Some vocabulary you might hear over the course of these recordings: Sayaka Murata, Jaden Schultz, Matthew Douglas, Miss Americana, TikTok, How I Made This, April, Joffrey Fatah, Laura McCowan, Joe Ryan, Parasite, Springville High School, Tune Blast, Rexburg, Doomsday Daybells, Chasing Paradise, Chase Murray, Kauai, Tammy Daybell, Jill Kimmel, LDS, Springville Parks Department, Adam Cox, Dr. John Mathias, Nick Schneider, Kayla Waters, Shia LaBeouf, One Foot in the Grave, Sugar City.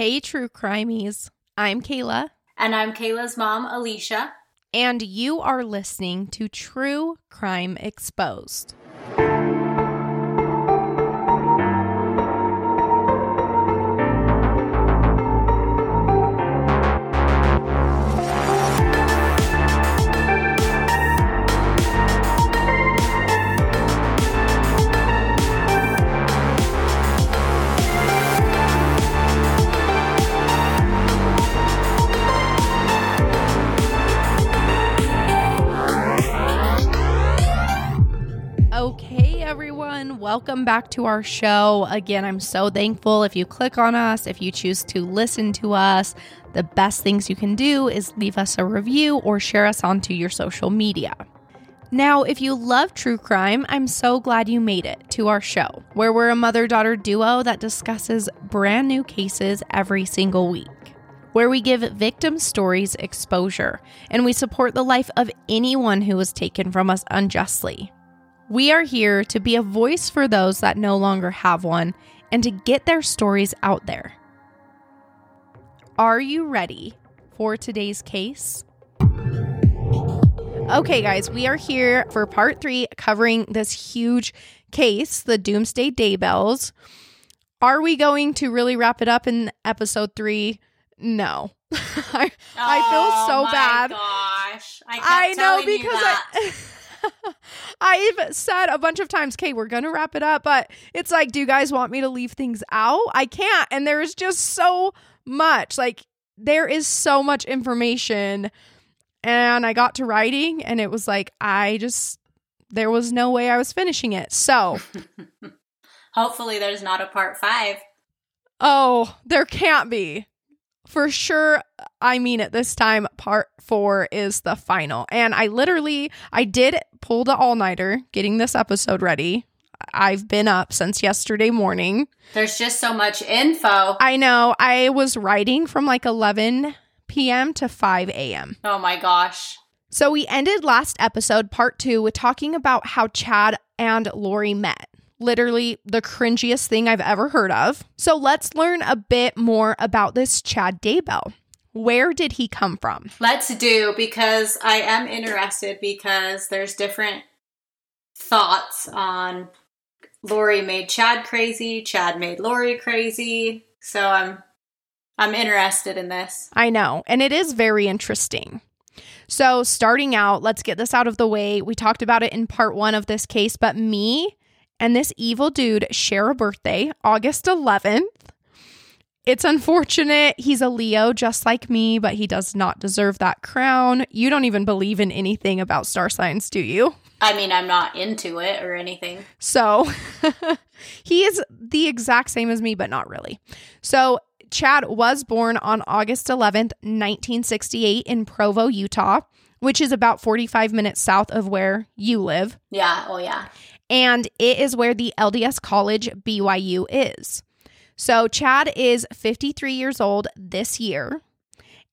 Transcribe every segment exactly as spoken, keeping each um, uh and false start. Hey, True Crimies. I'm Kayla. And I'm Kayla's mom, Alicia. And you are listening to True Crime Exposed. Welcome back to our show. Again, I'm so thankful if you click on us, if you choose to listen to us. The best things you can do is leave us a review or share us onto your social media. Now, if you love true crime, I'm so glad you made it to our show, where we're a mother-daughter duo that discusses brand new cases every single week, where we give victim stories exposure, and we support the life of anyone who was taken from us unjustly. We are here to be a voice for those that no longer have one and to get their stories out there. Are you ready for today's case? Okay, guys, we are here for part three, covering this huge case, the Doomsday Daybells. Are we going to really wrap it up in episode three? No. I, oh, I feel so my bad. Gosh. I, kept I know because you that. I. I've said a bunch of times, okay, we're going to wrap it up, but it's like, do you guys want me to leave things out? I can't. And there is just so much. Like, there is so much information. And I got to writing and it was like, I just, there was no way I was finishing it. So hopefully there's not a part five. Oh, there can't be. For sure, I mean it this time, part four is the final. And I literally, I did pull the all-nighter getting this episode ready. I've been up since yesterday morning. There's just so much info. I know. I was writing from like eleven p.m. to five a.m. Oh my gosh. So we ended last episode, part two, with talking about how Chad and Lori met. Literally the cringiest thing I've ever heard of. So let's learn a bit more about this Chad Daybell. Where did he come from? Let's do, because I am interested because there's different thoughts on Lori made Chad crazy, Chad made Lori crazy. So I'm I'm interested in this. I know, and it is very interesting. So starting out, let's get this out of the way. We talked about it in part one of this case, but me and this evil dude share a birthday, August eleventh. It's unfortunate. He's a Leo just like me, but he does not deserve that crown. You don't even believe in anything about star signs, do you? I mean, I'm not into it or anything. So he is the exact same as me, but not really. So Chad was born on August eleventh, nineteen sixty-eight in Provo, Utah, which is about forty-five minutes south of where you live. Yeah. Oh, yeah. And it is where the L D S College B Y U is. So Chad is fifty-three years old this year.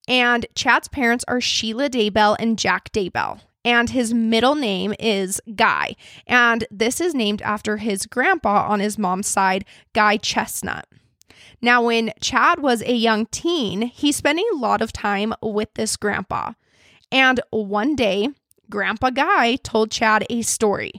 And Chad's parents are Sheila Daybell and Jack Daybell. And his middle name is Guy. And this is named after his grandpa on his mom's side, Guy Chestnut. Now, when Chad was a young teen, he spent a lot of time with this grandpa. And one day, Grandpa Guy told Chad a story,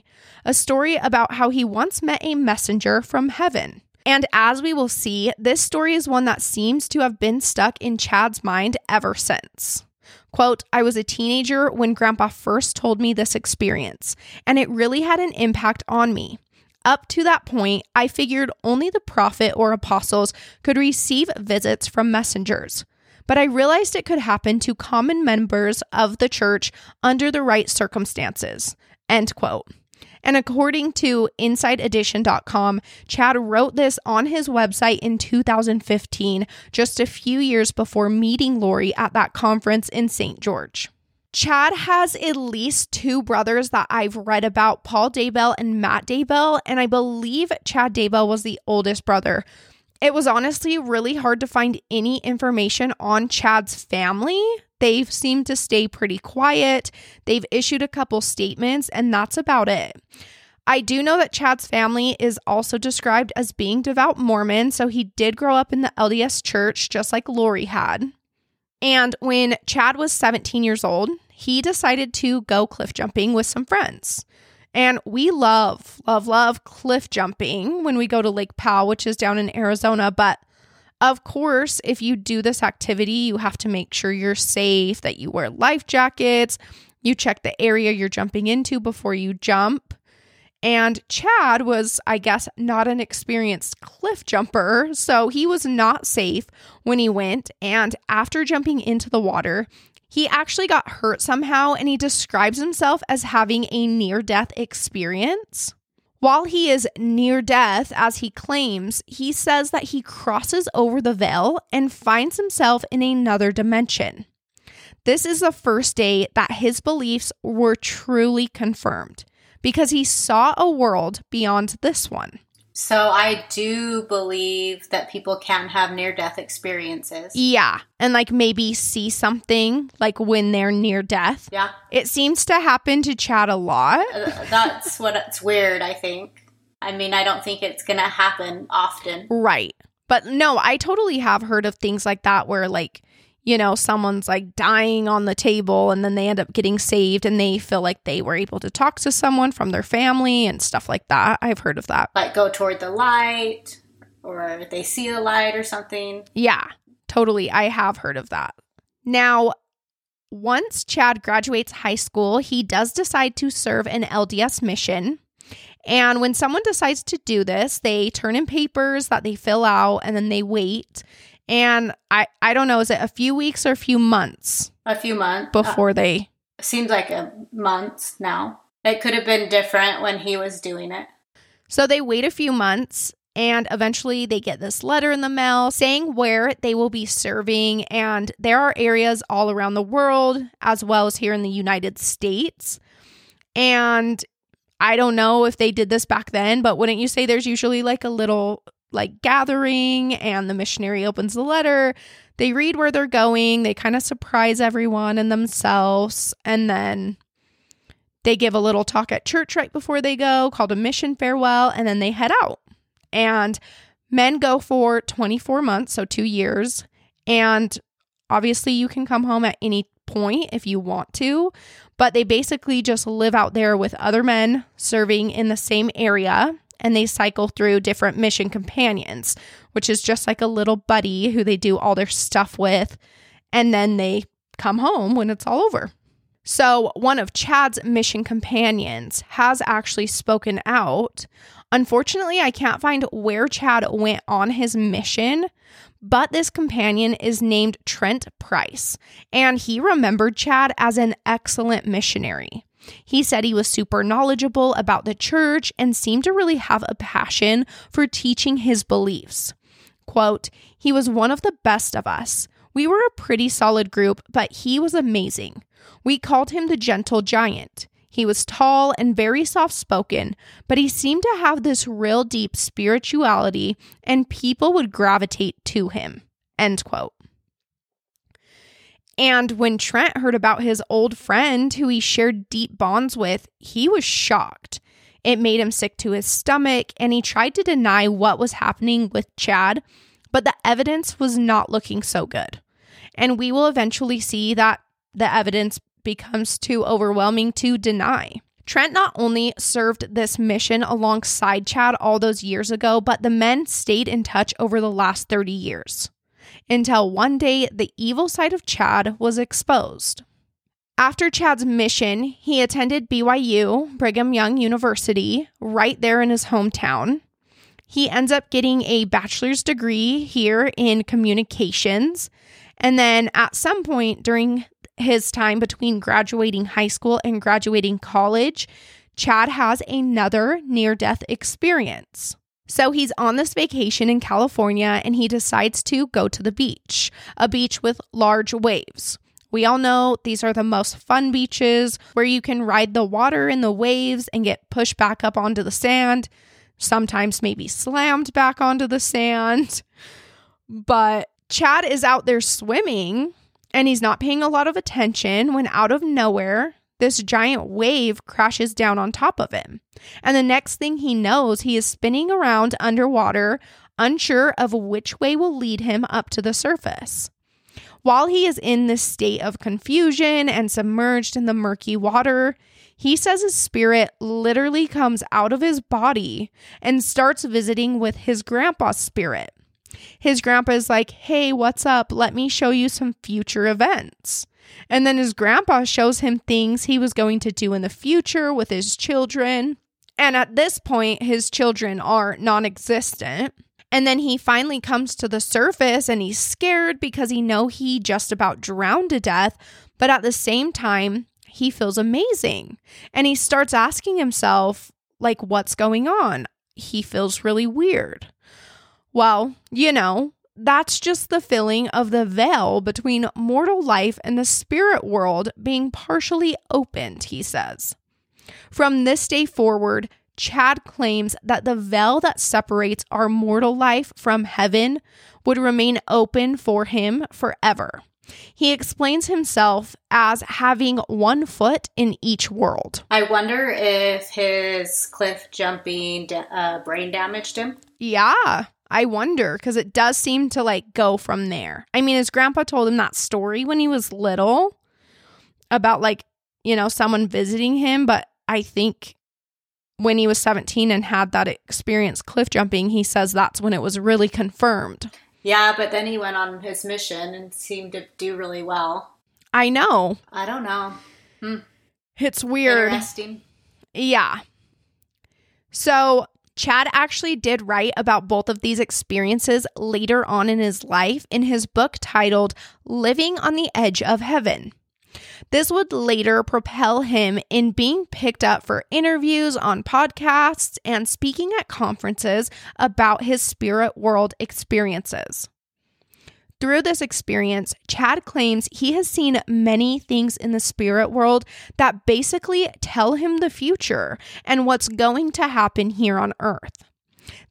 a story about how he once met a messenger from heaven. And as we will see, this story is one that seems to have been stuck in Chad's mind ever since. Quote, I was a teenager when Grandpa first told me this experience, and it really had an impact on me. Up to that point, I figured only the prophet or apostles could receive visits from messengers. But I realized it could happen to common members of the church under the right circumstances, end quote. And according to Inside Edition dot com, Chad wrote this on his website in two thousand fifteen, just a few years before meeting Lori at that conference in Saint George. Chad has at least two brothers that I've read about, Paul Daybell and Matt Daybell, and I believe Chad Daybell was the oldest brother. It was honestly really hard to find any information on Chad's family. They've seemed to stay pretty quiet. They've issued a couple statements, and that's about it. I do know that Chad's family is also described as being devout Mormon, so he did grow up in the L D S church just like Lori had. And when Chad was seventeen years old, he decided to go cliff jumping with some friends. And we love, love, love cliff jumping when we go to Lake Powell, which is down in Arizona. But of course, if you do this activity, you have to make sure you're safe, that you wear life jackets, you check the area you're jumping into before you jump. And Chad was, I guess, not an experienced cliff jumper, so he was not safe when he went. And after jumping into the water, he actually got hurt somehow, and he describes himself as having a near-death experience. While he is near death, as he claims, he says that he crosses over the veil and finds himself in another dimension. This is the first day that his beliefs were truly confirmed, because he saw a world beyond this one. So I do believe that people can have near-death experiences. Yeah, and like maybe see something like when they're near death. Yeah. It seems to happen to Chad a lot. uh, that's what's weird, I think. I mean, I don't think it's going to happen often. Right. But no, I totally have heard of things like that where like, you know, someone's like dying on the table and then they end up getting saved and they feel like they were able to talk to someone from their family and stuff like that. I've heard of that. Like go toward the light or they see the light or something. Yeah, totally. I have heard of that. Now, once Chad graduates high school, he does decide to serve an L D S mission. And when someone decides to do this, they turn in papers that they fill out and then they wait. And I, I don't know, is it a few weeks or a few months? A few months. Before uh, they... Seems like a month now. It could have been different when he was doing it. So they wait a few months, and eventually they get this letter in the mail saying where they will be serving. And there are areas all around the world, as well as here in the United States. And I don't know if they did this back then, but wouldn't you say there's usually like a little... like gathering, and the missionary opens the letter, they read where they're going, they kind of surprise everyone and themselves, and then they give a little talk at church right before they go called a mission farewell, and then they head out. And men go for twenty-four months, so two years, and obviously you can come home at any point if you want to, but they basically just live out there with other men serving in the same area. And they cycle through different mission companions, which is just like a little buddy who they do all their stuff with. And then they come home when it's all over. So one of Chad's mission companions has actually spoken out. Unfortunately, I can't find where Chad went on his mission, but this companion is named Trent Price. And he remembered Chad as an excellent missionary. He said he was super knowledgeable about the church and seemed to really have a passion for teaching his beliefs. Quote, "He was one of the best of us. We were a pretty solid group, but he was amazing. We called him the gentle giant. He was tall and very soft-spoken, but he seemed to have this real deep spirituality and people would gravitate to him." End quote. And when Trent heard about his old friend who he shared deep bonds with, he was shocked. It made him sick to his stomach, and he tried to deny what was happening with Chad, but the evidence was not looking so good. And we will eventually see that the evidence becomes too overwhelming to deny. Trent not only served this mission alongside Chad all those years ago, but the men stayed in touch over the last thirty years. Until one day, the evil side of Chad was exposed. After Chad's mission, he attended B Y U, Brigham Young University, right there in his hometown. He ends up getting a bachelor's degree here in communications. And then at some point during his time between graduating high school and graduating college, Chad has another near-death experience. So he's on this vacation in California and he decides to go to the beach, a beach with large waves. We all know these are the most fun beaches where you can ride the water in the waves and get pushed back up onto the sand, sometimes maybe slammed back onto the sand. But Chad is out there swimming and he's not paying a lot of attention when out of nowhere, this giant wave crashes down on top of him. And the next thing he knows, he is spinning around underwater, unsure of which way will lead him up to the surface. While he is in this state of confusion and submerged in the murky water, he says his spirit literally comes out of his body and starts visiting with his grandpa's spirit. His grandpa's like, hey, what's up? Let me show you some future events. And then his grandpa shows him things he was going to do in the future with his children. And at this point, his children are non-existent. And then he finally comes to the surface and he's scared because he knows he just about drowned to death. But at the same time, he feels amazing. And he starts asking himself, like, what's going on? He feels really weird. Well, you know, that's just the feeling of the veil between mortal life and the spirit world being partially opened, he says. From this day forward, Chad claims that the veil that separates our mortal life from heaven would remain open for him forever. He explains himself as having one foot in each world. I wonder if his cliff jumping uh, brain damaged him. Yeah, I wonder, because it does seem to, like, go from there. I mean, his grandpa told him that story when he was little about, like, you know, someone visiting him. But I think when he was seventeen and had that experience cliff jumping, he says that's when it was really confirmed. Yeah, but then he went on his mission and seemed to do really well. I know. I don't know. Hmm. It's weird. Interesting. Yeah. So Chad actually did write about both of these experiences later on in his life in his book titled Living on the Edge of Heaven. This would later propel him in being picked up for interviews on podcasts and speaking at conferences about his spirit world experiences. Through this experience, Chad claims he has seen many things in the spirit world that basically tell him the future and what's going to happen here on Earth.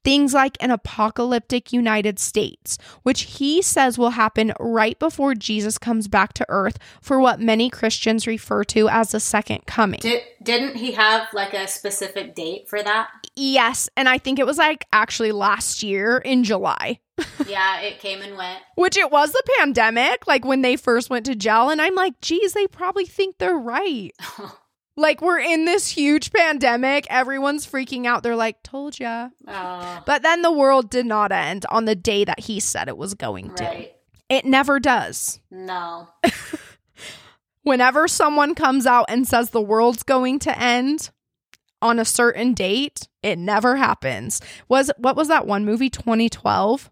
Things like an apocalyptic United States, which he says will happen right before Jesus comes back to Earth for what many Christians refer to as the second coming. Did, didn't he have like a specific date for that? Yes, and I think it was like actually last year in July. Yeah, it came and went. Which it was the pandemic, like when they first went to jail, and I'm like, geez, they probably think they're right. Like, we're in this huge pandemic. Everyone's freaking out. They're like, told ya. Oh. But then the world did not end on the day that he said it was going to. Right. It never does. No. Whenever someone comes out and says the world's going to end on a certain date, it never happens. Was What was that one movie, twenty twelve?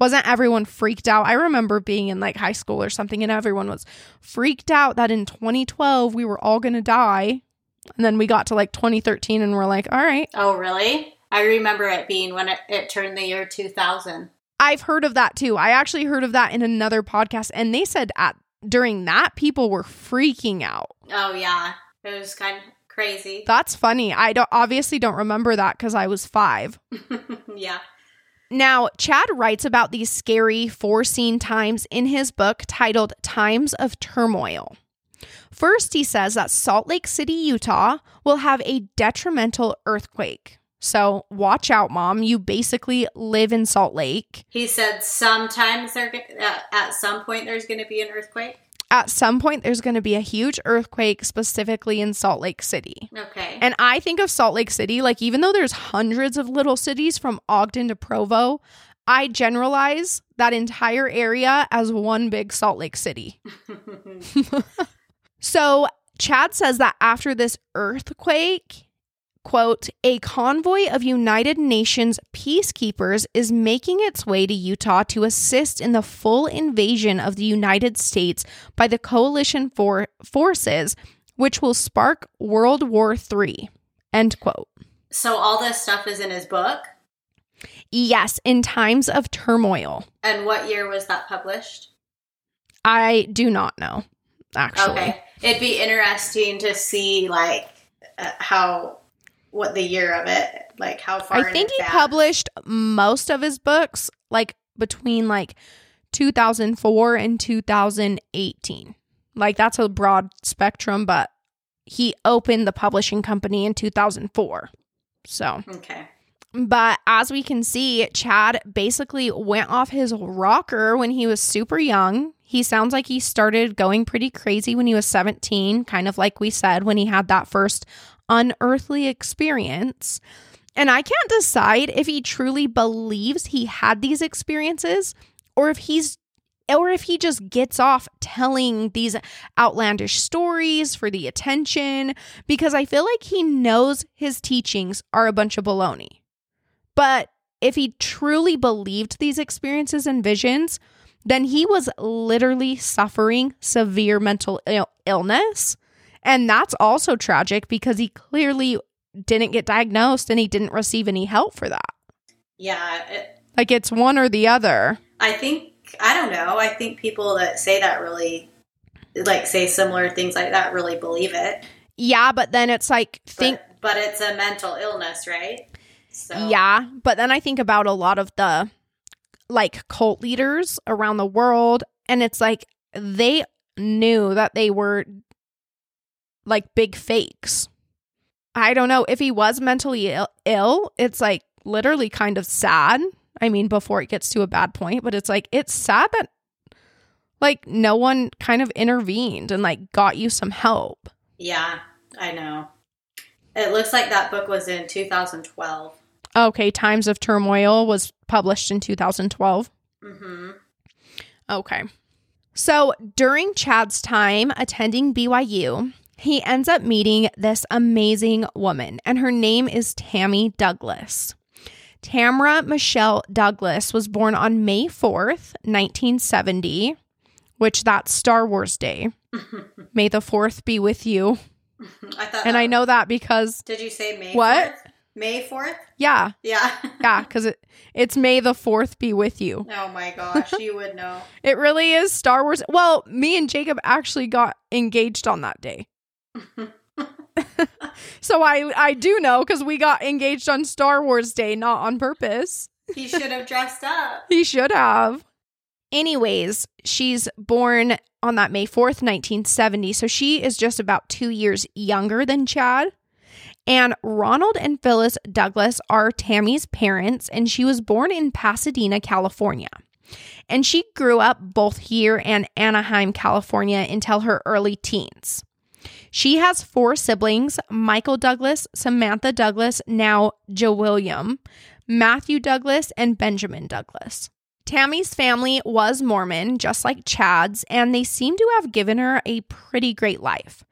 Wasn't everyone freaked out? I remember being in like high school or something and everyone was freaked out that in twenty twelve we were all going to die. And then we got to like twenty thirteen and we're like, all right. Oh, really? I remember it being when it, it turned the year two thousand. I've heard of that too. I actually heard of that in another podcast. And they said at, during that, people were freaking out. Oh, yeah. It was kind of crazy. That's funny. I don't obviously don't remember that because I was five. Yeah. Now, Chad writes about these scary, foreseen times in his book titled Times of Turmoil. First, he says that Salt Lake City, Utah will have a detrimental earthquake. So watch out, Mom. You basically live in Salt Lake. He said sometimes there, uh, at some point there's going to be an earthquake? At some point, there's going to be a huge earthquake specifically in Salt Lake City. Okay. And I think of Salt Lake City, like, even though there's hundreds of little cities from Ogden to Provo, I generalize that entire area as one big Salt Lake City. So Chad says that after this earthquake, quote, a convoy of United Nations peacekeepers is making its way to Utah to assist in the full invasion of the United States by the coalition for- forces, which will spark World War Three, end quote. So all this stuff is in his book? Yes, in Times of Turmoil. And what year was that published? I do not know, actually. Okay. It'd be interesting to see, like, uh, how... what the year of it, like how far. I think he published most of his books like between like two thousand four and two thousand eighteen. Like that's a broad spectrum, but he opened the publishing company in two thousand four. So, okay. But as we can see, Chad basically went off his rocker when he was super young. He sounds like he started going pretty crazy when he was seventeen, kind of like we said, when he had that first unearthly experience. And I can't decide if he truly believes he had these experiences or if he's or if he just gets off telling these outlandish stories for the attention, because I feel like he knows his teachings are a bunch of baloney. But if he truly believed these experiences and visions, then he was literally suffering severe mental il- illness. And that's also tragic because he clearly didn't get diagnosed and he didn't receive any help for that. Yeah. It, like it's one or the other. I think, I don't know. I think people that say that really, like say similar things like that really believe it. Yeah, but then it's like, think. But, but it's a mental illness, right? So. Yeah, but then I think about a lot of the like cult leaders around the world, and it's like they knew that they were like big fakes. I don't know if he was mentally Ill, Ill it's like literally kind of sad. I mean, before it gets to a bad point, but it's like it's sad that like no one kind of intervened and like got you some help. Yeah, I know. It looks like that book was in two thousand twelve. Okay, Times of Turmoil was published in two thousand twelve. Mm-hmm. Okay. So during Chad's time attending B Y U, he ends up meeting this amazing woman, and her name is Tammy Douglas. Tamra Michelle Douglas was born on May fourth, nineteen seventy, which that's Star Wars Day. May the fourth be with you. I thought and I know was, that because... Did you say May what? fourth? May fourth? Yeah. Yeah. Yeah, because it, it's May the fourth be with you. Oh my gosh, you would know. It really is Star Wars. Well, me and Jacob actually got engaged on that day. So I, I do know because we got engaged on Star Wars Day, not on purpose. He should have dressed up. He should have. Anyways, she's born on that May fourth, nineteen seventy. So she is just about two years younger than Chad. And Ronald and Phyllis Douglas are Tammy's parents, and she was born in Pasadena, California. And she grew up both here and Anaheim, California until her early teens. She has four siblings, Michael Douglas, Samantha Douglas, now Jewilliam, Matthew Douglas, and Benjamin Douglas. Tammy's family was Mormon, just like Chad's, and they seem to have given her a pretty great life.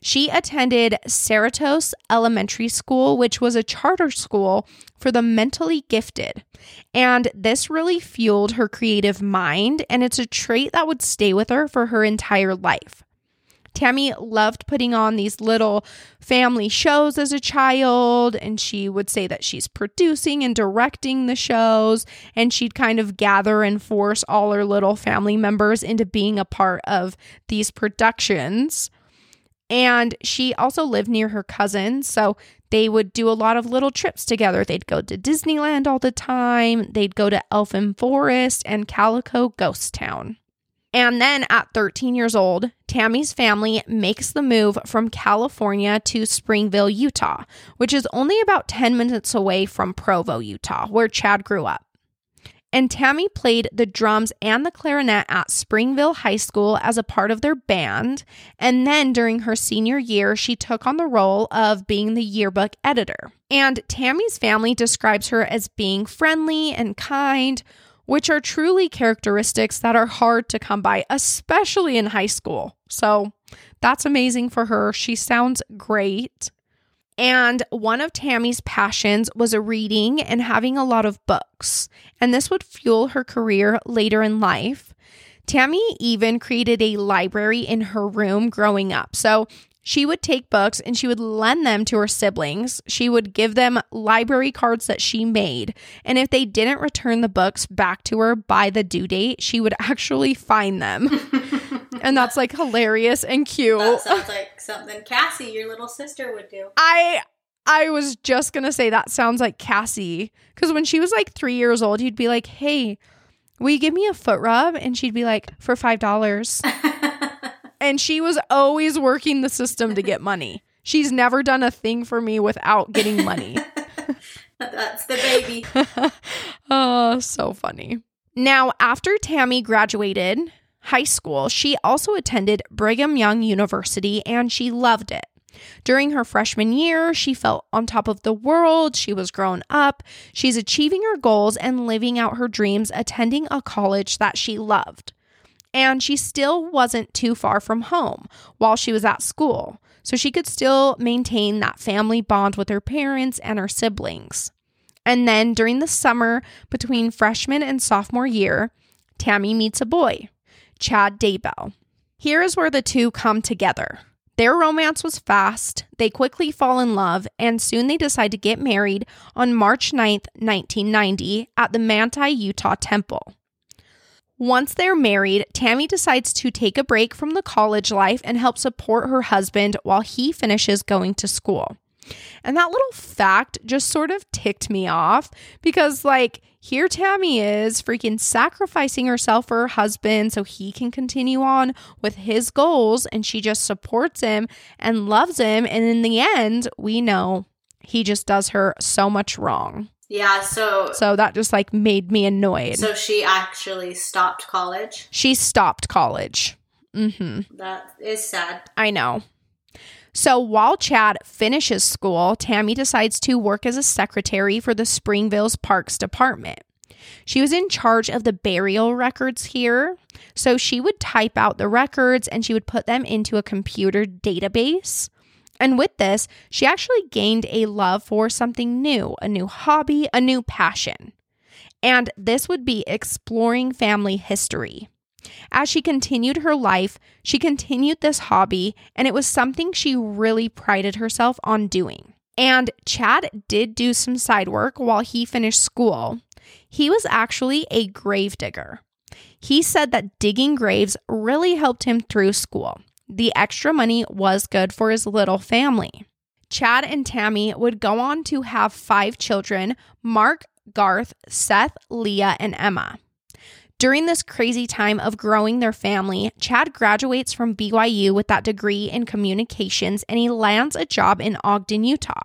She attended Cerritos Elementary School, which was a charter school for the mentally gifted, and this really fueled her creative mind, and it's a trait that would stay with her for her entire life. Tammy loved putting on these little family shows as a child, and she would say that she's producing and directing the shows, and she'd kind of gather and force all her little family members into being a part of these productions. And she also lived near her cousins, so they would do a lot of little trips together. They'd go to Disneyland all the time. They'd go to Elfin Forest and Calico Ghost Town. And then at thirteen years old, Tammy's family makes the move from California to Springville, Utah, which is only about ten minutes away from Provo, Utah, where Chad grew up. And Tammy played the drums and the clarinet at Springville High School as a part of their band. And then during her senior year, she took on the role of being the yearbook editor. And Tammy's family describes her as being friendly and kind, which are truly characteristics that are hard to come by, especially in high school. So that's amazing for her. She sounds great. And one of Tammy's passions was reading and having a lot of books, and this would fuel her career later in life. Tammy even created a library in her room growing up. So she would take books and she would lend them to her siblings. She would give them library cards that she made. And if they didn't return the books back to her by the due date, she would actually fine them. And that's like hilarious and cute. That sounds like something Cassie, your little sister, would do. I I was just going to say that sounds like Cassie. Because when she was like three years old, you'd be like, hey, will you give me a foot rub? And she'd be like, for five dollars. And she was always working the system to get money. She's never done a thing for me without getting money. That's the baby. Oh, so funny. Now, after Tammy graduated high school, she also attended Brigham Young University, and she loved it. During her freshman year, she felt on top of the world. She was grown up. She's achieving her goals and living out her dreams, attending a college that she loved. And she still wasn't too far from home while she was at school, so she could still maintain that family bond with her parents and her siblings. And then during the summer between freshman and sophomore year, Tammy meets a boy, Chad Daybell. Here is where the two come together. Their romance was fast, they quickly fall in love, and soon they decide to get married on March ninth, nineteen ninety at the Manti, Utah Temple. Once they're married, Tammy decides to take a break from the college life and help support her husband while he finishes going to school. And that little fact just sort of ticked me off because, like, here Tammy is freaking sacrificing herself for her husband so he can continue on with his goals, and she just supports him and loves him. And in the end, we know he just does her so much wrong. Yeah, so... So that just, like, made me annoyed. So she actually stopped college? She stopped college. Mm-hmm. That is sad. I know. So while Chad finishes school, Tammy decides to work as a secretary for the Springville's Parks Department. She was in charge of the burial records here, so she would type out the records and she would put them into a computer database. And with this, she actually gained a love for something new, a new hobby, a new passion. And this would be exploring family history. As she continued her life, she continued this hobby, and it was something she really prided herself on doing. And Chad did do some side work while he finished school. He was actually a gravedigger. He said that digging graves really helped him through school. The extra money was good for his little family. Chad and Tammy would go on to have five children, Mark, Garth, Seth, Leah, and Emma. During this crazy time of growing their family, Chad graduates from B Y U with that degree in communications, and he lands a job in Ogden, Utah,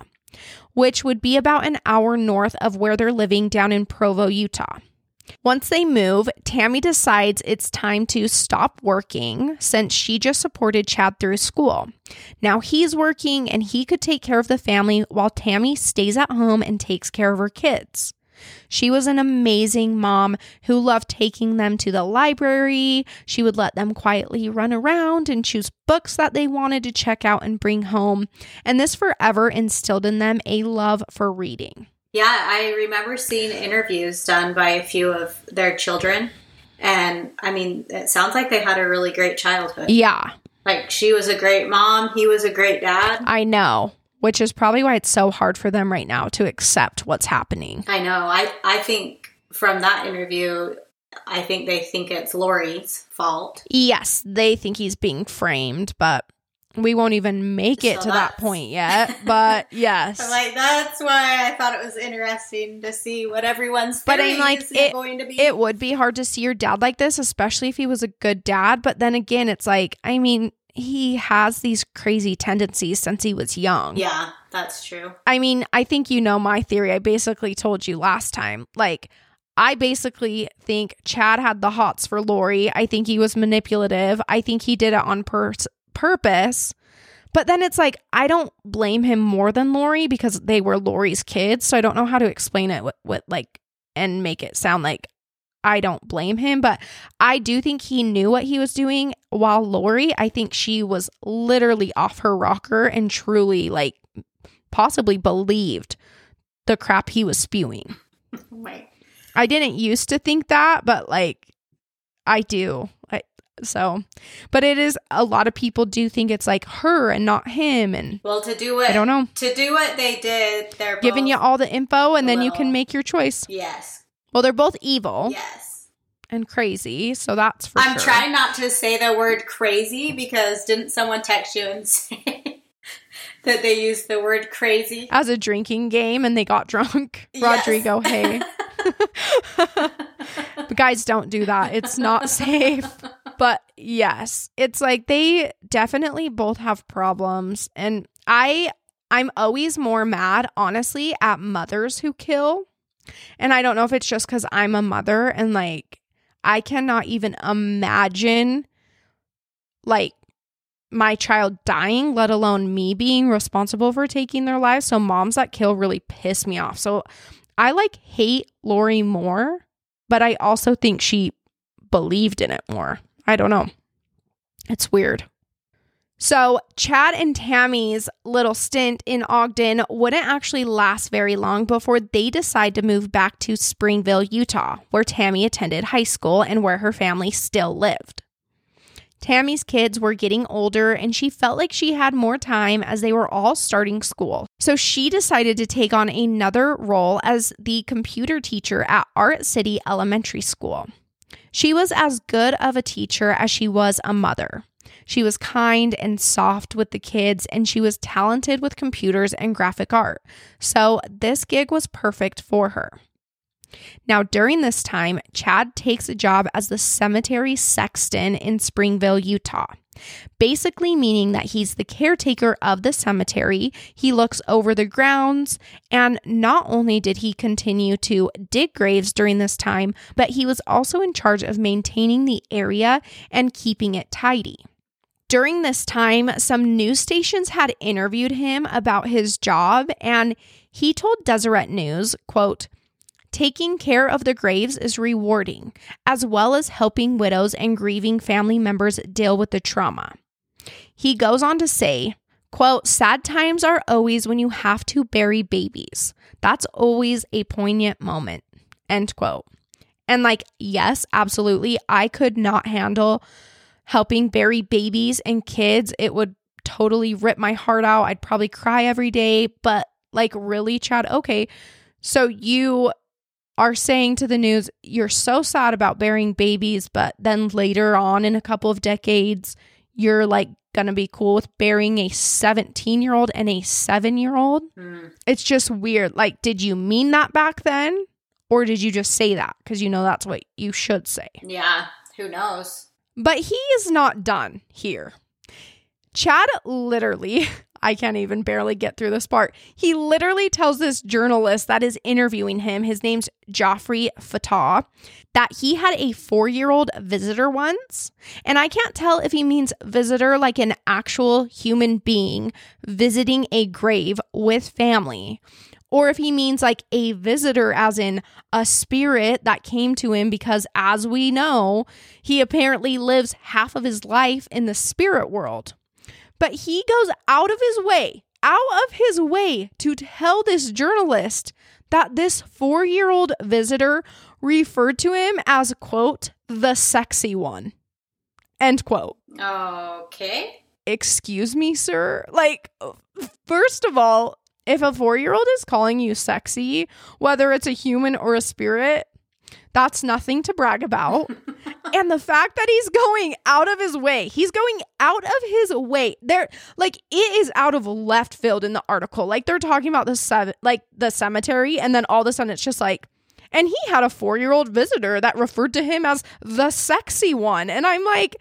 which would be about an hour north of where they're living down in Provo, Utah. Once they move, Tammy decides it's time to stop working since she just supported Chad through school. Now he's working and he could take care of the family while Tammy stays at home and takes care of her kids. She was an amazing mom who loved taking them to the library. She would let them quietly run around and choose books that they wanted to check out and bring home. And this forever instilled in them a love for reading. Yeah, I remember seeing interviews done by a few of their children. And, I mean, it sounds like they had a really great childhood. Yeah. Like, she was a great mom. He was a great dad. I know, which is probably why it's so hard for them right now to accept what's happening. I know. I, I think from that interview, I think they think it's Lori's fault. Yes, they think he's being framed, but... We won't even make it so to that point yet, but yes. I'm like, that's why I thought it was interesting to see what everyone's but I'm like, is it, going to be. It would be hard to see your dad like this, especially if he was a good dad. But then again, it's like, I mean, he has these crazy tendencies since he was young. Yeah, that's true. I mean, I think you know my theory. I basically told you last time, like, I basically think Chad had the hots for Lori. I think he was manipulative. I think he did it on purpose. purpose. But then it's like, I don't blame him more than Lori because they were Lori's kids. So I don't know how to explain it with, with like, and make it sound like I don't blame him. But I do think he knew what he was doing, while Lori, I think she was literally off her rocker and truly like possibly believed the crap he was spewing. Right. I didn't used to think that, but like I do. So, but it is, a lot of people do think it's like her and not him. And well, to do what I don't know to do what they did, they're giving you all the info, and then little, you can make your choice. Yes. Well, they're both evil. Yes. And crazy. So that's for I'm sure. trying not to say the word crazy because didn't someone text you and say that they used the word crazy as a drinking game and they got drunk? Yes. Rodrigo, hey, but guys, don't do that. It's not safe. But yes, it's like they definitely both have problems. And I I'm always more mad, honestly, at mothers who kill. And I don't know if it's just because I'm a mother and like I cannot even imagine like my child dying, let alone me being responsible for taking their lives. So moms that kill really piss me off. So I like hate Lori more, but I also think she believed in it more. I don't know. It's weird. So Chad and Tammy's little stint in Ogden wouldn't actually last very long before they decide to move back to Springville, Utah, where Tammy attended high school and where her family still lived. Tammy's kids were getting older, and she felt like she had more time as they were all starting school. So she decided to take on another role as the computer teacher at Art City Elementary School. She was as good of a teacher as she was a mother. She was kind and soft with the kids, and she was talented with computers and graphic art. So this gig was perfect for her. Now, during this time, Chad takes a job as the cemetery sexton in Springville, Utah, basically meaning that he's the caretaker of the cemetery. He looks over the grounds, and not only did he continue to dig graves during this time, but he was also in charge of maintaining the area and keeping it tidy. During this time, some news stations had interviewed him about his job, and he told Deseret News, quote, "Taking care of the graves is rewarding, as well as helping widows and grieving family members deal with the trauma." He goes on to say, quote, "Sad times are always when you have to bury babies. That's always a poignant moment," end quote. And like, yes, absolutely. I could not handle helping bury babies and kids. It would totally rip my heart out. I'd probably cry every day. But like, really, Chad? Okay, so you are saying to the news, you're so sad about burying babies, but then later on in a couple of decades, you're like going to be cool with burying a seventeen-year-old and a seven-year-old? Mm. It's just weird. Like, did you mean that back then? Or did you just say that? Because you know that's what you should say. Yeah, who knows? But he is not done here. Chad literally... I can't even barely get through this part. He literally tells this journalist that is interviewing him, his name's Joffrey Fatah, that he had a four-year-old visitor once. And I can't tell if he means visitor like an actual human being visiting a grave with family, or if he means like a visitor as in a spirit that came to him, because as we know, he apparently lives half of his life in the spirit world. But he goes out of his way, out of his way to tell this journalist that this four-year-old visitor referred to him as, quote, "the sexy one," end quote. Okay. Excuse me, sir? Like, first of all, if a four-year-old is calling you sexy, whether it's a human or a spirit, that's nothing to brag about. And the fact that he's going out of his way, he's going out of his way there. Like, it is out of left field in the article. Like, they're talking about the seven, like the cemetery. And then all of a sudden it's just like, and he had a four-year-old visitor that referred to him as the sexy one. And I'm like,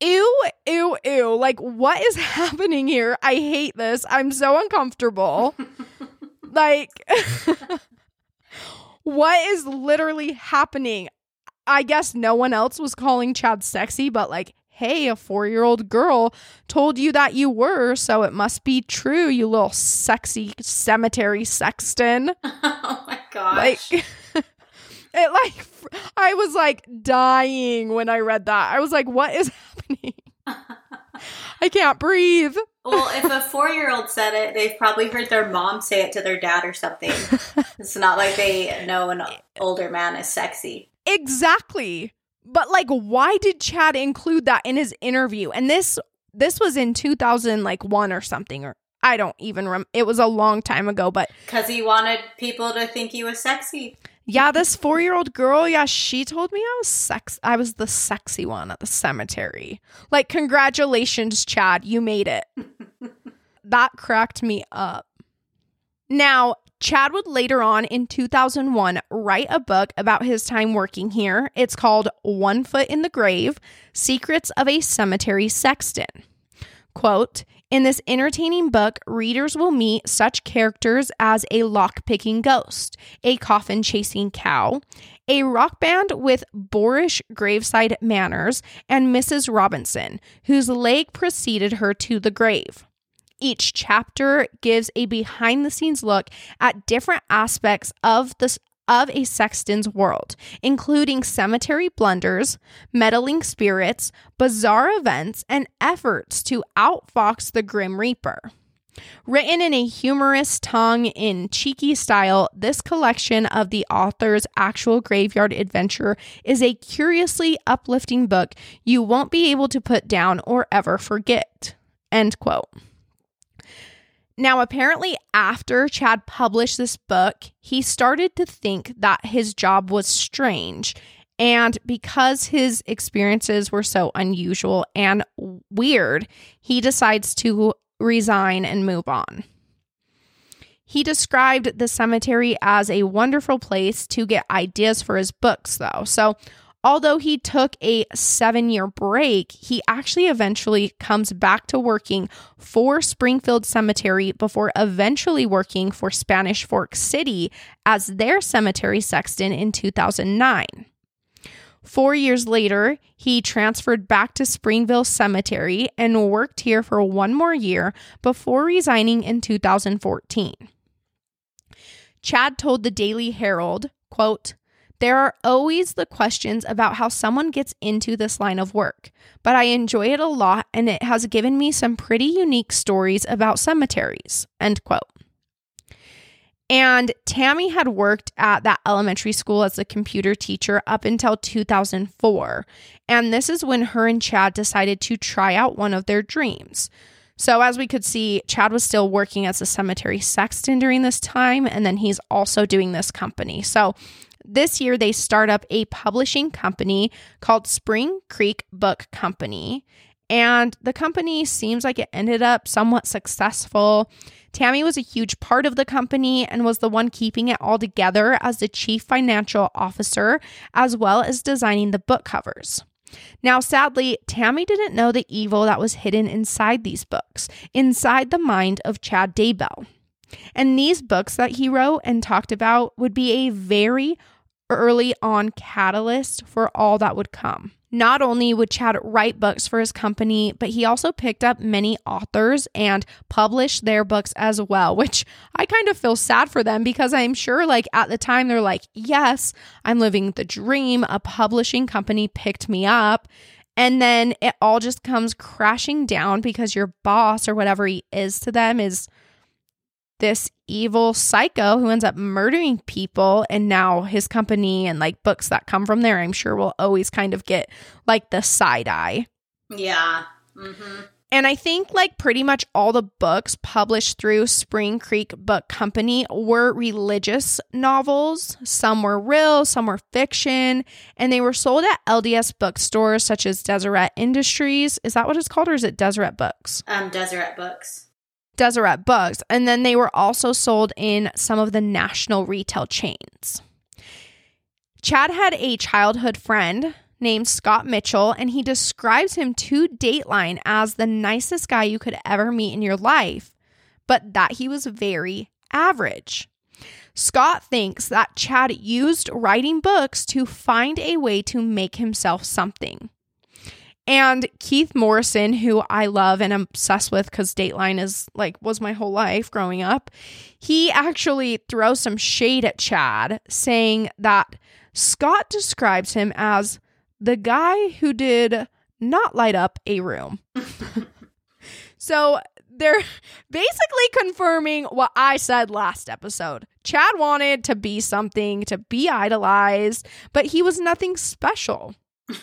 ew, ew, ew. Like, what is happening here? I hate this. I'm so uncomfortable. Like, what is literally happening? I guess no one else was calling Chad sexy, but like, hey, a four-year-old girl told you that you were, so it must be true, you little sexy cemetery sexton. Oh my gosh. Like, it like, I was like dying when I read that. I was like, what is happening? I can't breathe. Well, if a four-year-old said it, they've probably heard their mom say it to their dad or something. It's not like they know an older man is sexy. Exactly. But like, why did Chad include that in his interview? And this this was in two thousand, like one or something, or I don't even remember. It was a long time ago, but because he wanted people to think he was sexy. Yeah, this four-year-old girl, yeah, she told me I was sex. I was the sexy one at the cemetery. Like, congratulations, Chad, you made it. That cracked me up. Now, Chad would later on in two thousand one write a book about his time working here. It's called One Foot in the Grave, Secrets of a Cemetery Sexton. Quote, in this entertaining book, readers will meet such characters as a lock-picking ghost, a coffin-chasing cow, a rock band with boorish graveside manners, and Missus Robinson, whose leg preceded her to the grave. Each chapter gives a behind-the-scenes look at different aspects of this of a sexton's world, including cemetery blunders, meddling spirits, bizarre events, and efforts to outfox the Grim Reaper. Written in a humorous, tongue-in-cheeky style, this collection of the author's actual graveyard adventure is a curiously uplifting book you won't be able to put down or ever forget. End quote. Now, apparently after Chad published this book, he started to think that his job was strange. And because his experiences were so unusual and weird, he decides to resign and move on. He described the cemetery as a wonderful place to get ideas for his books, though. So although he took a seven-year break, he actually eventually comes back to working for Springfield Cemetery before eventually working for Spanish Fork City as their cemetery sexton in two thousand nine. Four years later, he transferred back to Springville Cemetery and worked here for one more year before resigning in two thousand fourteen. Chad told the Daily Herald, quote, there are always the questions about how someone gets into this line of work, but I enjoy it a lot and it has given me some pretty unique stories about cemeteries, end quote. And Tammy had worked at that elementary school as a computer teacher up until two thousand four, and this is when her and Chad decided to try out one of their dreams. So as we could see, Chad was still working as a cemetery sexton during this time, and then he's also doing this company. So this year, they start up a publishing company called Spring Creek Book Company, and the company seems like it ended up somewhat successful. Tammy was a huge part of the company and was the one keeping it all together as the chief financial officer, as well as designing the book covers. Now, sadly, Tammy didn't know the evil that was hidden inside these books, inside the mind of Chad Daybell. And these books that he wrote and talked about would be a very early on catalyst for all that would come. Not only would Chad write books for his company, but he also picked up many authors and published their books as well, which I kind of feel sad for them because I'm sure like at the time they're like, yes, I'm living the dream. A publishing company picked me up. And then it all just comes crashing down because your boss or whatever he is to them is this evil psycho who ends up murdering people, and now his company and like books that come from there, I'm sure will always kind of get like the side eye. Yeah. Mm-hmm. And I think like pretty much all the books published through Spring Creek Book Company were religious novels. Some were real, some were fiction, and they were sold at L D S bookstores such as Deseret Industries. Is that what it's called, or is it Deseret Books? Um, Deseret Books. Deseret Books, and then they were also sold in some of the national retail chains. Chad had a childhood friend named Scott Mitchell, and he describes him to Dateline as the nicest guy you could ever meet in your life, but that he was very average. Scott thinks that Chad used writing books to find a way to make himself something. And Keith Morrison, who I love and I'm obsessed with because Dateline is like was my whole life growing up, he actually throws some shade at Chad, saying that Scott describes him as the guy who did not light up a room. So they're basically confirming what I said last episode. Chad wanted to be something, to be idolized, but he was nothing special.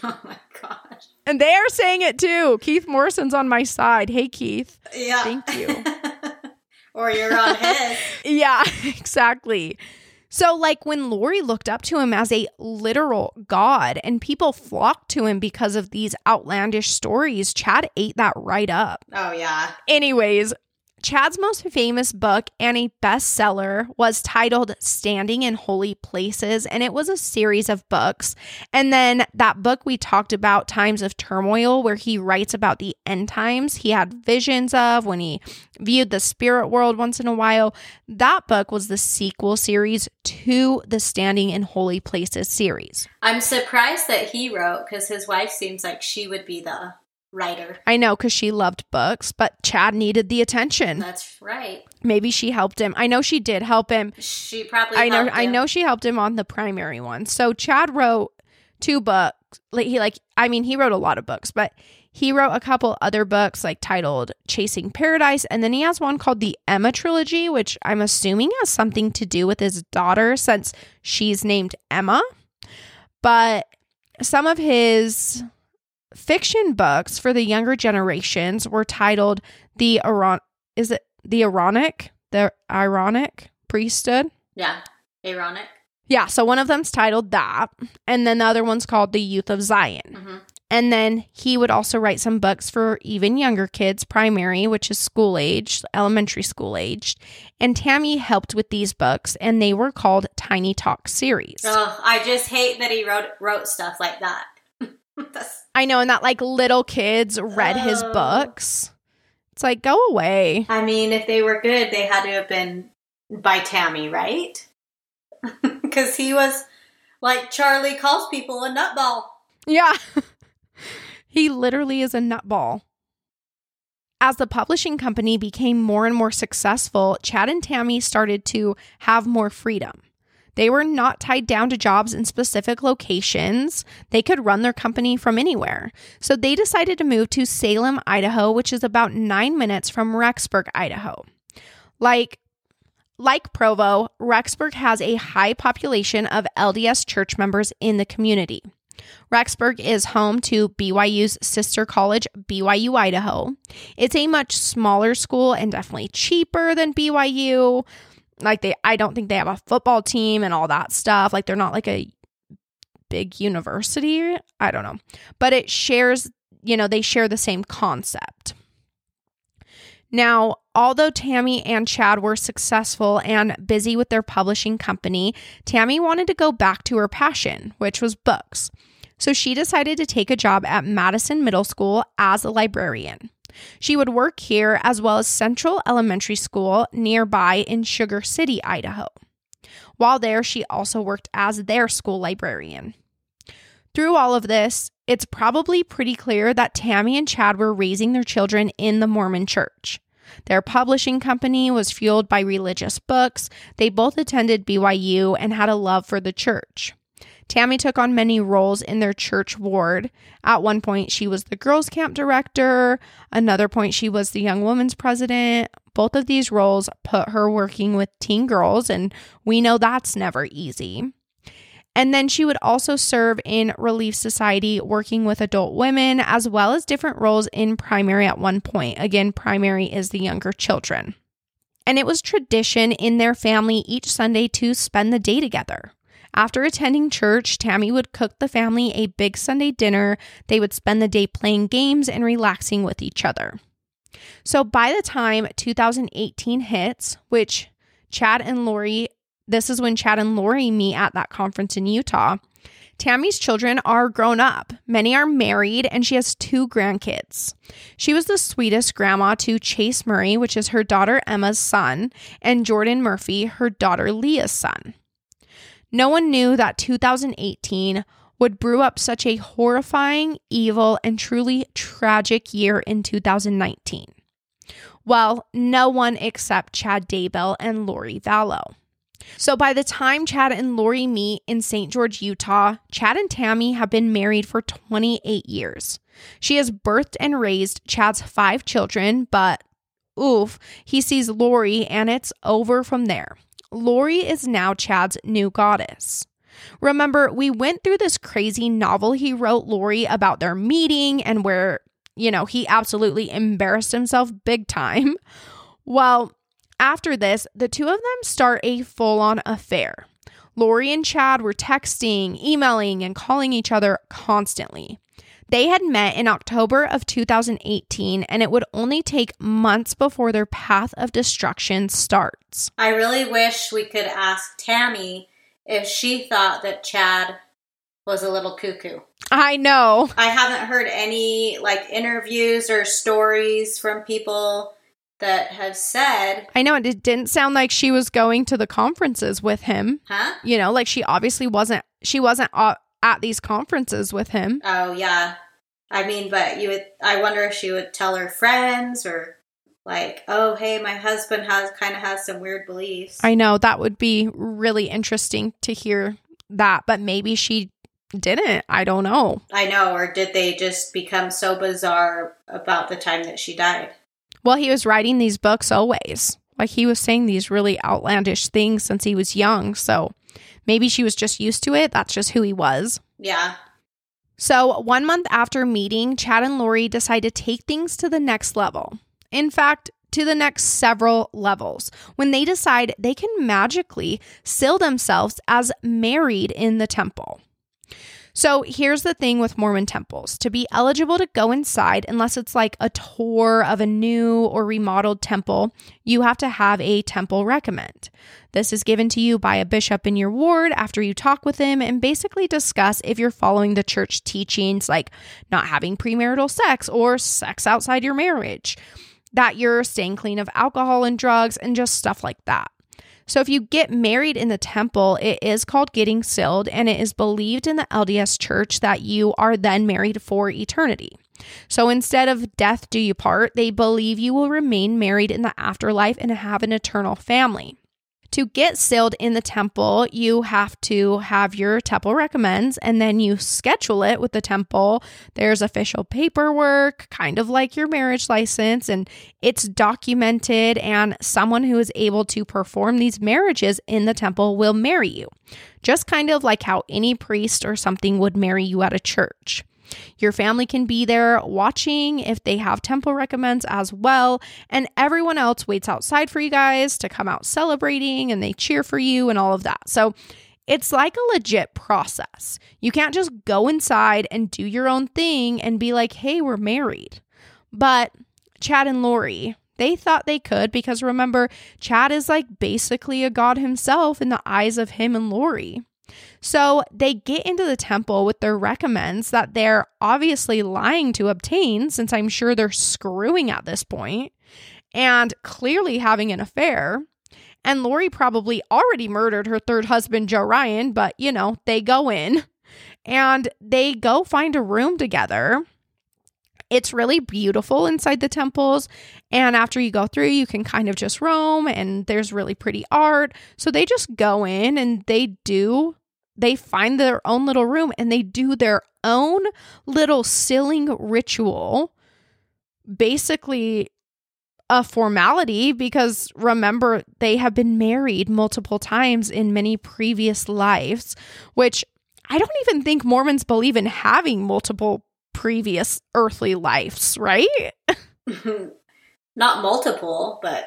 Oh my gosh. And they are saying it too. Keith Morrison's on my side. Hey, Keith. Yeah. Thank you. Or you're on his. Yeah, exactly. So like when Lori looked up to him as a literal god and people flocked to him because of these outlandish stories, Chad ate that right up. Oh, yeah. Anyways, Chad's most famous book and a bestseller was titled Standing in Holy Places, and it was a series of books. And then that book we talked about, Times of Turmoil, where he writes about the end times he had visions of when he viewed the spirit world once in a while. That book was the sequel series to the Standing in Holy Places series. I'm surprised that he wrote, because his wife seems like she would be the writer. I know, because she loved books, but Chad needed the attention. That's right. Maybe she helped him. I know she did help him. She probably I know helped him. I know she helped him on the primary one. So Chad wrote two books. Like he like I mean he wrote a lot of books, but he wrote a couple other books like titled Chasing Paradise, and then he has one called the Emma Trilogy, which I'm assuming has something to do with his daughter since she's named Emma. But some of his fiction books for the younger generations were titled The Aron- Is it The Ironic? The Ironic Priesthood? Yeah. Ironic. Yeah. So one of them's titled that. And then the other one's called The Youth of Zion. Mm-hmm. And then he would also write some books for even younger kids, primary, which is school aged, elementary school aged. And Tammy helped with these books, and they were called Tiny Talk series. Oh, I just hate that he wrote wrote stuff like that. I know, and that like little kids read oh. his books. It's like, go away. I mean, if they were good, they had to have been by Tammy, right? Because he was like, Charlie calls people a nutball. Yeah. He literally is a nutball. As the publishing company became more and more successful, Chad and Tammy started to have more freedom. They were not tied down to jobs in specific locations. They could run their company from anywhere. So they decided to move to Salem, Idaho, which is about nine minutes from Rexburg, Idaho. Like, like Provo, Rexburg has a high population of L D S church members in the community. Rexburg is home to B Y U's sister college, B Y U Idaho. It's a much smaller school and definitely cheaper than B Y U. Like, they, I don't think they have a football team and all that stuff. Like, they're not like a big university. I don't know. But it shares, you know, they share the same concept. Now, although Tammy and Chad were successful and busy with their publishing company, Tammy wanted to go back to her passion, which was books. So she decided to take a job at Madison Middle School as a librarian. She would work here as well as Central Elementary School nearby in Sugar City, Idaho. While there, she also worked as their school librarian. Through all of this, it's probably pretty clear that Tammy and Chad were raising their children in the Mormon church. Their publishing company was fueled by religious books. They both attended B Y U and had a love for the church. Tammy took on many roles in their church ward. At one point, she was the girls' camp director. Another point, she was the young women's president. Both of these roles put her working with teen girls, and we know that's never easy. And then she would also serve in Relief Society, working with adult women, as well as different roles in primary at one point. Again, primary is the younger children. And it was tradition in their family each Sunday to spend the day together. After attending church, Tammy would cook the family a big Sunday dinner. They would spend the day playing games and relaxing with each other. So by the time two thousand eighteen hits, which Chad and Lori, this is when Chad and Lori meet at that conference in Utah, Tammy's children are grown up. Many are married, and she has two grandkids. She was the sweetest grandma to Chase Murray, which is her daughter Emma's son, and Jordan Murphy, her daughter Leah's son. No one knew that two thousand eighteen would brew up such a horrifying, evil, and truly tragic year in two thousand nineteen. Well, no one except Chad Daybell and Lori Vallow. So by the time Chad and Lori meet in Saint George, Utah, Chad and Tammy have been married for twenty-eight years. She has birthed and raised Chad's five children, but oof, he sees Lori and it's over from there. Lori is now Chad's new goddess. Remember, we went through this crazy novel he wrote Lori about their meeting and where, you know, he absolutely embarrassed himself big time. Well, after this, the two of them start a full-on affair. Lori and Chad were texting, emailing, and calling each other constantly. They had met in October of two thousand eighteen, and it would only take months before their path of destruction starts. I really wish we could ask Tammy if she thought that Chad was a little cuckoo. I know. I haven't heard any, like, interviews or stories from people that have said... I know, it didn't sound like she was going to the conferences with him. Huh? You know, like, she obviously wasn't... She wasn't uh, at these conferences with him. Oh, yeah. I mean, but you would... I wonder if she would tell her friends or... Like, oh, hey, my husband has kind of has some weird beliefs. I know. That would be really interesting to hear that. But maybe she didn't. I don't know. I know. Or did they just become so bizarre about the time that she died? Well, he was writing these books always. Like, he was saying these really outlandish things since he was young. So maybe she was just used to it. That's just who he was. Yeah. So one month after meeting, Chad and Lori decide to take things to the next level. In fact, to the next several levels, when they decide they can magically seal themselves as married in the temple. So here's the thing with Mormon temples. To be eligible to go inside, unless it's like a tour of a new or remodeled temple, you have to have a temple recommend. This is given to you by a bishop in your ward after you talk with him and basically discuss if you're following the church teachings, like not having premarital sex or sex outside your marriage, that you're staying clean of alcohol and drugs and just stuff like that. So if you get married in the temple, it is called getting sealed, and it is believed in the L D S church that you are then married for eternity. So instead of death do you part, they believe you will remain married in the afterlife and have an eternal family. To get sealed in the temple, you have to have your temple recommends, and then you schedule it with the temple. There's official paperwork, kind of like your marriage license, and it's documented, and someone who is able to perform these marriages in the temple will marry you, just kind of like how any priest or something would marry you at a church. Your family can be there watching if they have temple recommends as well, and everyone else waits outside for you guys to come out celebrating, and they cheer for you and all of that. So it's like a legit process. You can't just go inside and do your own thing and be like, hey, we're married. But Chad and Lori, they thought they could, because remember, Chad is like basically a god himself in the eyes of him and Lori. So they get into the temple with their recommends that they're obviously lying to obtain, since I'm sure they're screwing at this point, and clearly having an affair. And Lori probably already murdered her third husband, Joe Ryan, but, you know, they go in and they go find a room together. It's really beautiful inside the temples, and after you go through, you can kind of just roam, and there's really pretty art. So they just go in and they do, they find their own little room, and they do their own little sealing ritual, basically a formality, because remember, they have been married multiple times in many previous lives, which I don't even think Mormons believe in having multiple previous earthly lives, right? Not multiple, but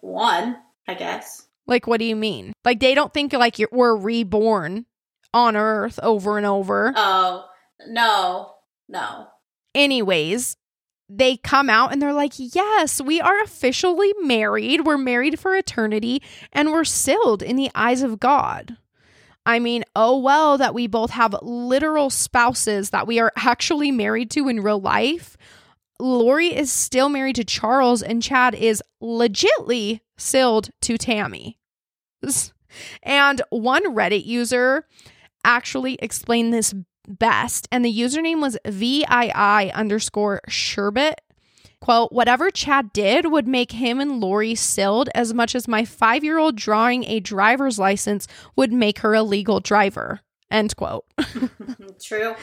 one, I guess. Like, what do you mean? Like, they don't think like you're, we're reborn on earth over and over. Oh, no, no. Anyways, they come out and they're like, yes, we are officially married. We're married for eternity, and we're sealed in the eyes of God. I mean, oh well, that we both have literal spouses that we are actually married to in real life. Lori is still married to Charles, and Chad is legitly sealed to Tammy. And one Reddit user actually explained this best, and the username was V I I underscore sherbet. Quote, whatever Chad did would make him and Lori sealed as much as my five-year-old drawing a driver's license would make her a legal driver, end quote. True.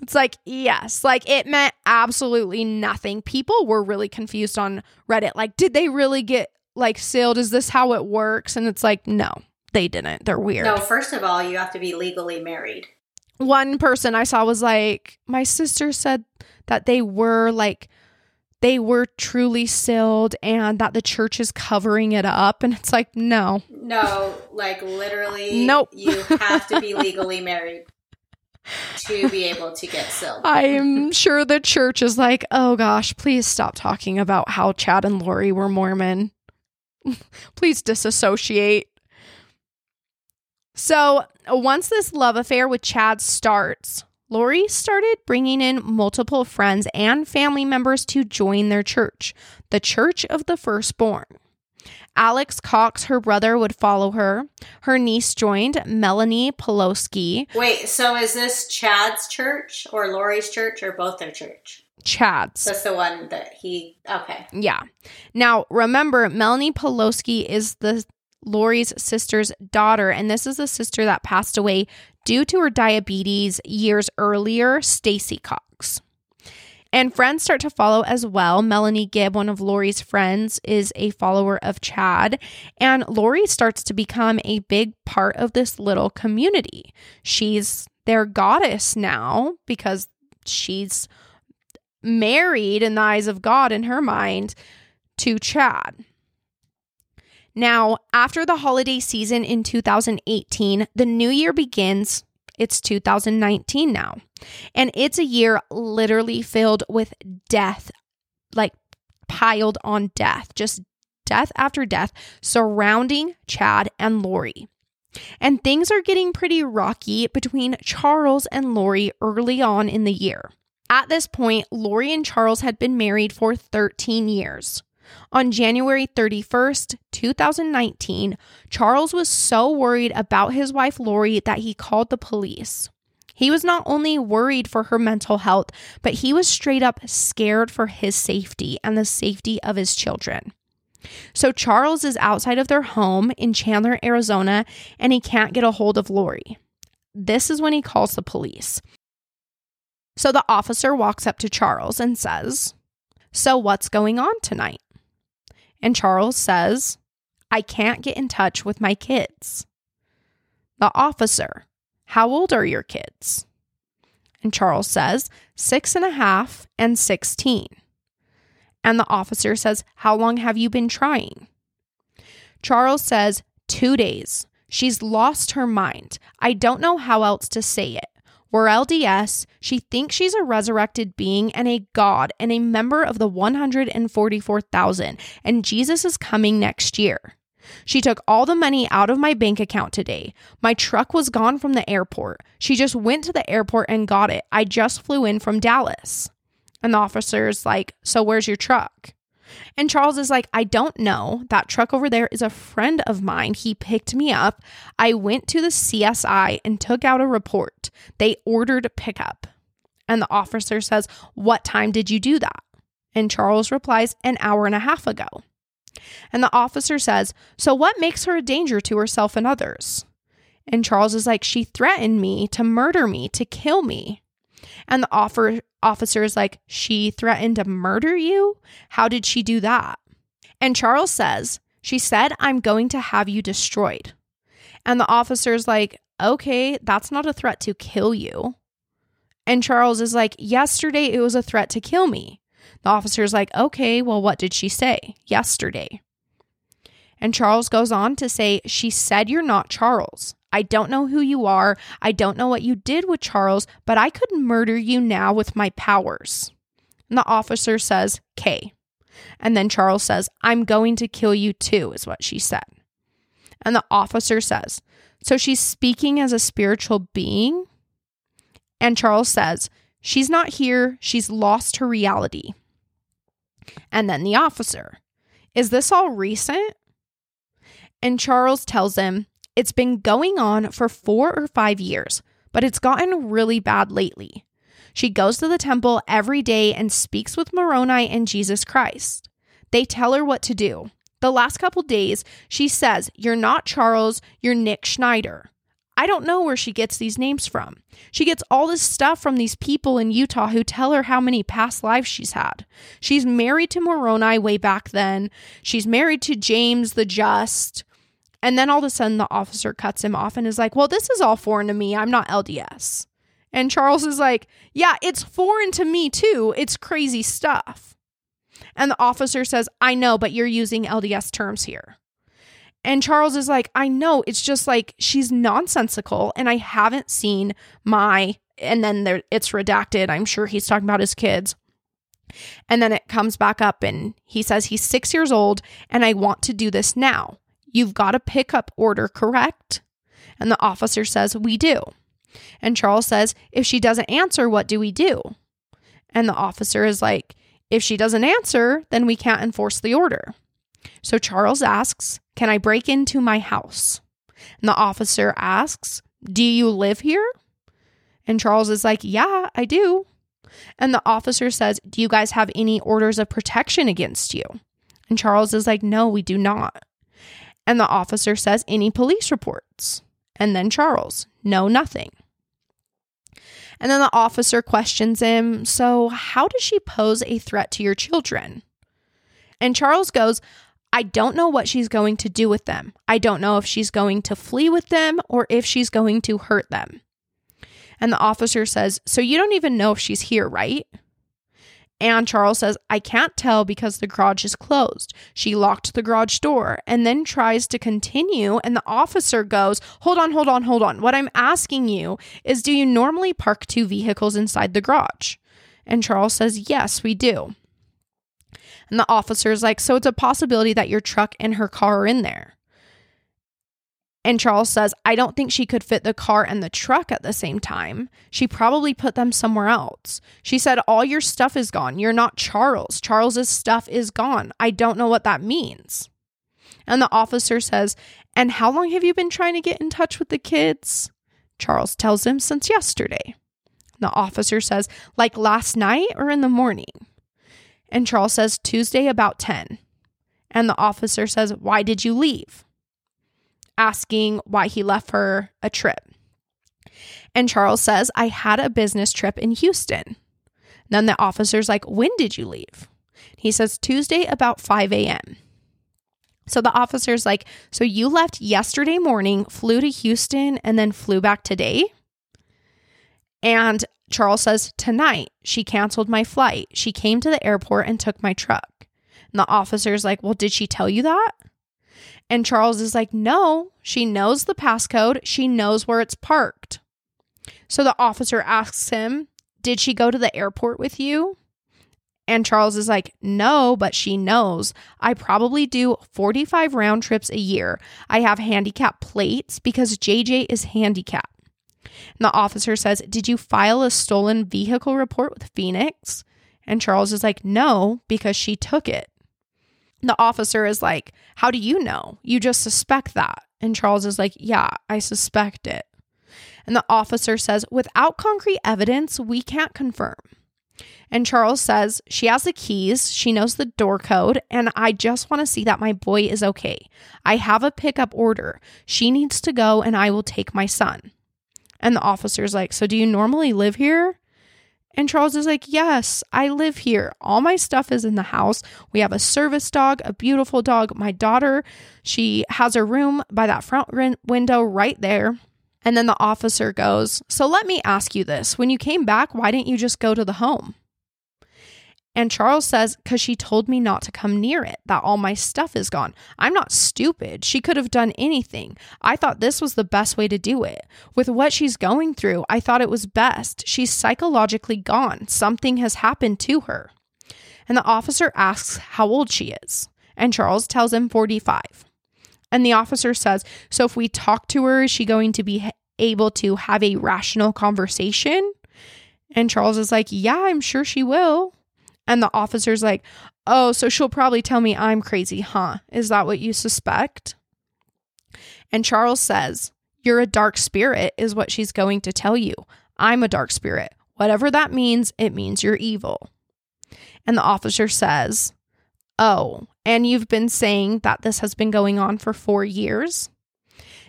It's like, yes, like it meant absolutely nothing. People were really confused on Reddit. Like, did they really get like sealed? Is this how it works? And it's like, no, they didn't. They're weird. No, first of all, you have to be legally married. One person I saw was like, my sister said that they were like, they were truly sealed and that the church is covering it up. And it's like, no. No, like literally, nope. You have to be legally married. to be able to get sealed. I'm sure the church is like, oh gosh, please stop talking about how Chad and Lori were Mormon. Please disassociate. So once this love affair with Chad starts, Lori started bringing in multiple friends and family members to join their church, the Church of the Firstborn. Alex Cox, her brother, would follow her. Her niece joined, Melanie Pulowski. Wait, so is this Chad's church or Lori's church or both their church? Chad's. That's the one that he, okay. Yeah. Now, remember, Melanie Pulowski is the Lori's sister's daughter, and this is the sister that passed away due to her diabetes years earlier, Stacy Cox. And friends start to follow as well. Melanie Gibb, one of Lori's friends, is a follower of Chad. And Lori starts to become a big part of this little community. She's their goddess now because she's married in the eyes of God, in her mind, to Chad. Now, after the holiday season in two thousand eighteen, the new year begins. It's two thousand nineteen now, and it's a year literally filled with death, like piled on death, just death after death surrounding Chad and Lori. And things are getting pretty rocky between Charles and Lori early on in the year. At this point, Lori and Charles had been married for thirteen years. On January thirty-first, twenty nineteen, Charles was so worried about his wife Lori that he called the police. He was not only worried for her mental health, but he was straight up scared for his safety and the safety of his children. So Charles is outside of their home in Chandler, Arizona, and he can't get a hold of Lori. This is when he calls the police. So the officer walks up to Charles and says, "So what's going on tonight?" And Charles says, "I can't get in touch with my kids." The officer, "How old are your kids?" And Charles says, six and a half and sixteen. And the officer says, "How long have you been trying?" Charles says, two days. "She's lost her mind. I don't know how else to say it. We're L D S. She thinks she's a resurrected being and a god and a member of the one hundred forty-four thousand, and Jesus is coming next year. She took all the money out of my bank account today. My truck was gone from the airport. She just went to the airport and got it. I just flew in from Dallas." And the officer's like, "So where's your truck?" And Charles is like, "I don't know. That truck over there is a friend of mine. He picked me up. I went to the C S I and took out a report. They ordered pickup." And the officer says, "What time did you do that?" And Charles replies, "An hour and a half ago." And the officer says, "So what makes her a danger to herself and others?" And Charles is like, "She threatened me to murder me, to kill me." And the offer, officer is like, "She threatened to murder you? How did she do that?" And Charles says, "She said, 'I'm going to have you destroyed.'" And the officer's like, "Okay, that's not a threat to kill you." And Charles is like, "Yesterday it was a threat to kill me." The officer's like, "Okay, well, what did she say yesterday?" And Charles goes on to say, "She said, 'You're not Charles. I don't know who you are. I don't know what you did with Charles, but I could murder you now with my powers.'" And the officer says, "'Kay.'" And then Charles says, "I'm going to kill you too," is what she said. And the officer says, "So she's speaking as a spiritual being?" And Charles says, "She's not here. She's lost her reality." And then the officer, "Is this all recent?" And Charles tells him, "It's been going on for four or five years, but it's gotten really bad lately. She goes to the temple every day and speaks with Moroni and Jesus Christ. They tell her what to do. The last couple days, she says, 'You're not Charles, you're Nick Schneider.' I don't know where she gets these names from. She gets all this stuff from these people in Utah who tell her how many past lives she's had. She's married to Moroni way back then. She's married to James the Just." And then all of a sudden, the officer cuts him off and is like, "Well, this is all foreign to me. I'm not L D S." And Charles is like, "Yeah, it's foreign to me too. It's crazy stuff." And the officer says, "I know, but you're using L D S terms here." And Charles is like, "I know. It's just like she's nonsensical and I haven't seen my and then there, it's redacted. I'm sure he's talking about his kids. And then it comes back up and he says he's six years old and I want to do this now. You've got a pickup order, correct? And the officer says, we do. And Charles says, if she doesn't answer, what do we do? And the officer is like, if she doesn't answer, then we can't enforce the order. So Charles asks, can I break into my house? And the officer asks, do you live here? And Charles is like, yeah, I do. And the officer says, do you guys have any orders of protection against you? And Charles is like, no, we do not. And the officer says, any police reports? And then Charles, no, nothing. And then the officer questions him, so how does she pose a threat to your children? And Charles goes, I don't know what she's going to do with them. I don't know if she's going to flee with them or if she's going to hurt them. And the officer says, so you don't even know if she's here, right? And Charles says, I can't tell because the garage is closed. She locked the garage door and then tries to continue. And the officer goes, hold on, hold on, hold on. What I'm asking you is, do you normally park two vehicles inside the garage? And Charles says, yes, we do. And the officer's like, so it's a possibility that your truck and her car are in there. And Charles says, I don't think she could fit the car and the truck at the same time. She probably put them somewhere else. She said, all your stuff is gone. You're not Charles. Charles's stuff is gone. I don't know what that means. And the officer says, and how long have you been trying to get in touch with the kids? Charles tells him, since yesterday. The officer says, like last night or in the morning? And Charles says, Tuesday about ten. And the officer says, why did you leave? Asking why he left her a trip. And Charles says, I had a business trip in Houston. Then the officer's like, when did you leave? He says, Tuesday about five a.m. So the officer's like, so you left yesterday morning, flew to Houston, and then flew back today? And Charles says, tonight, she canceled my flight. She came to the airport and took my truck. And the officer's like, well, did she tell you that? And Charles is like, no, she knows the passcode. She knows where it's parked. So the officer asks him, did she go to the airport with you? And Charles is like, no, but she knows. I probably do forty-five round trips a year. I have handicap plates because J J is handicapped. And the officer says, did you file a stolen vehicle report with Phoenix? And Charles is like, no, because she took it. The officer is like, how do you know? You just suspect that. And Charles is like, yeah, I suspect it. And the officer says, without concrete evidence, we can't confirm. And Charles says, she has the keys, she knows the door code, and I just want to see that my boy is okay. I have a pickup order. She needs to go and I will take my son. And the officer's like, so do you normally live here? And Charles is like, yes, I live here. All my stuff is in the house. We have a service dog, a beautiful dog. My daughter, she has a room by that front window right there. And then the officer goes, so let me ask you this. When you came back, why didn't you just go to the home? And Charles says, because she told me not to come near it, that all my stuff is gone. I'm not stupid. She could have done anything. I thought this was the best way to do it. With what she's going through, I thought it was best. She's psychologically gone. Something has happened to her. And the officer asks how old she is. And Charles tells him forty-five. And the officer says, so if we talk to her, is she going to be able to have a rational conversation? And Charles is like, yeah, I'm sure she will. And the officer's like, oh, so she'll probably tell me I'm crazy, huh? Is that what you suspect? And Charles says, you're a dark spirit is what she's going to tell you. I'm a dark spirit. Whatever that means, it means you're evil. And the officer says, oh, and you've been saying that this has been going on for four years?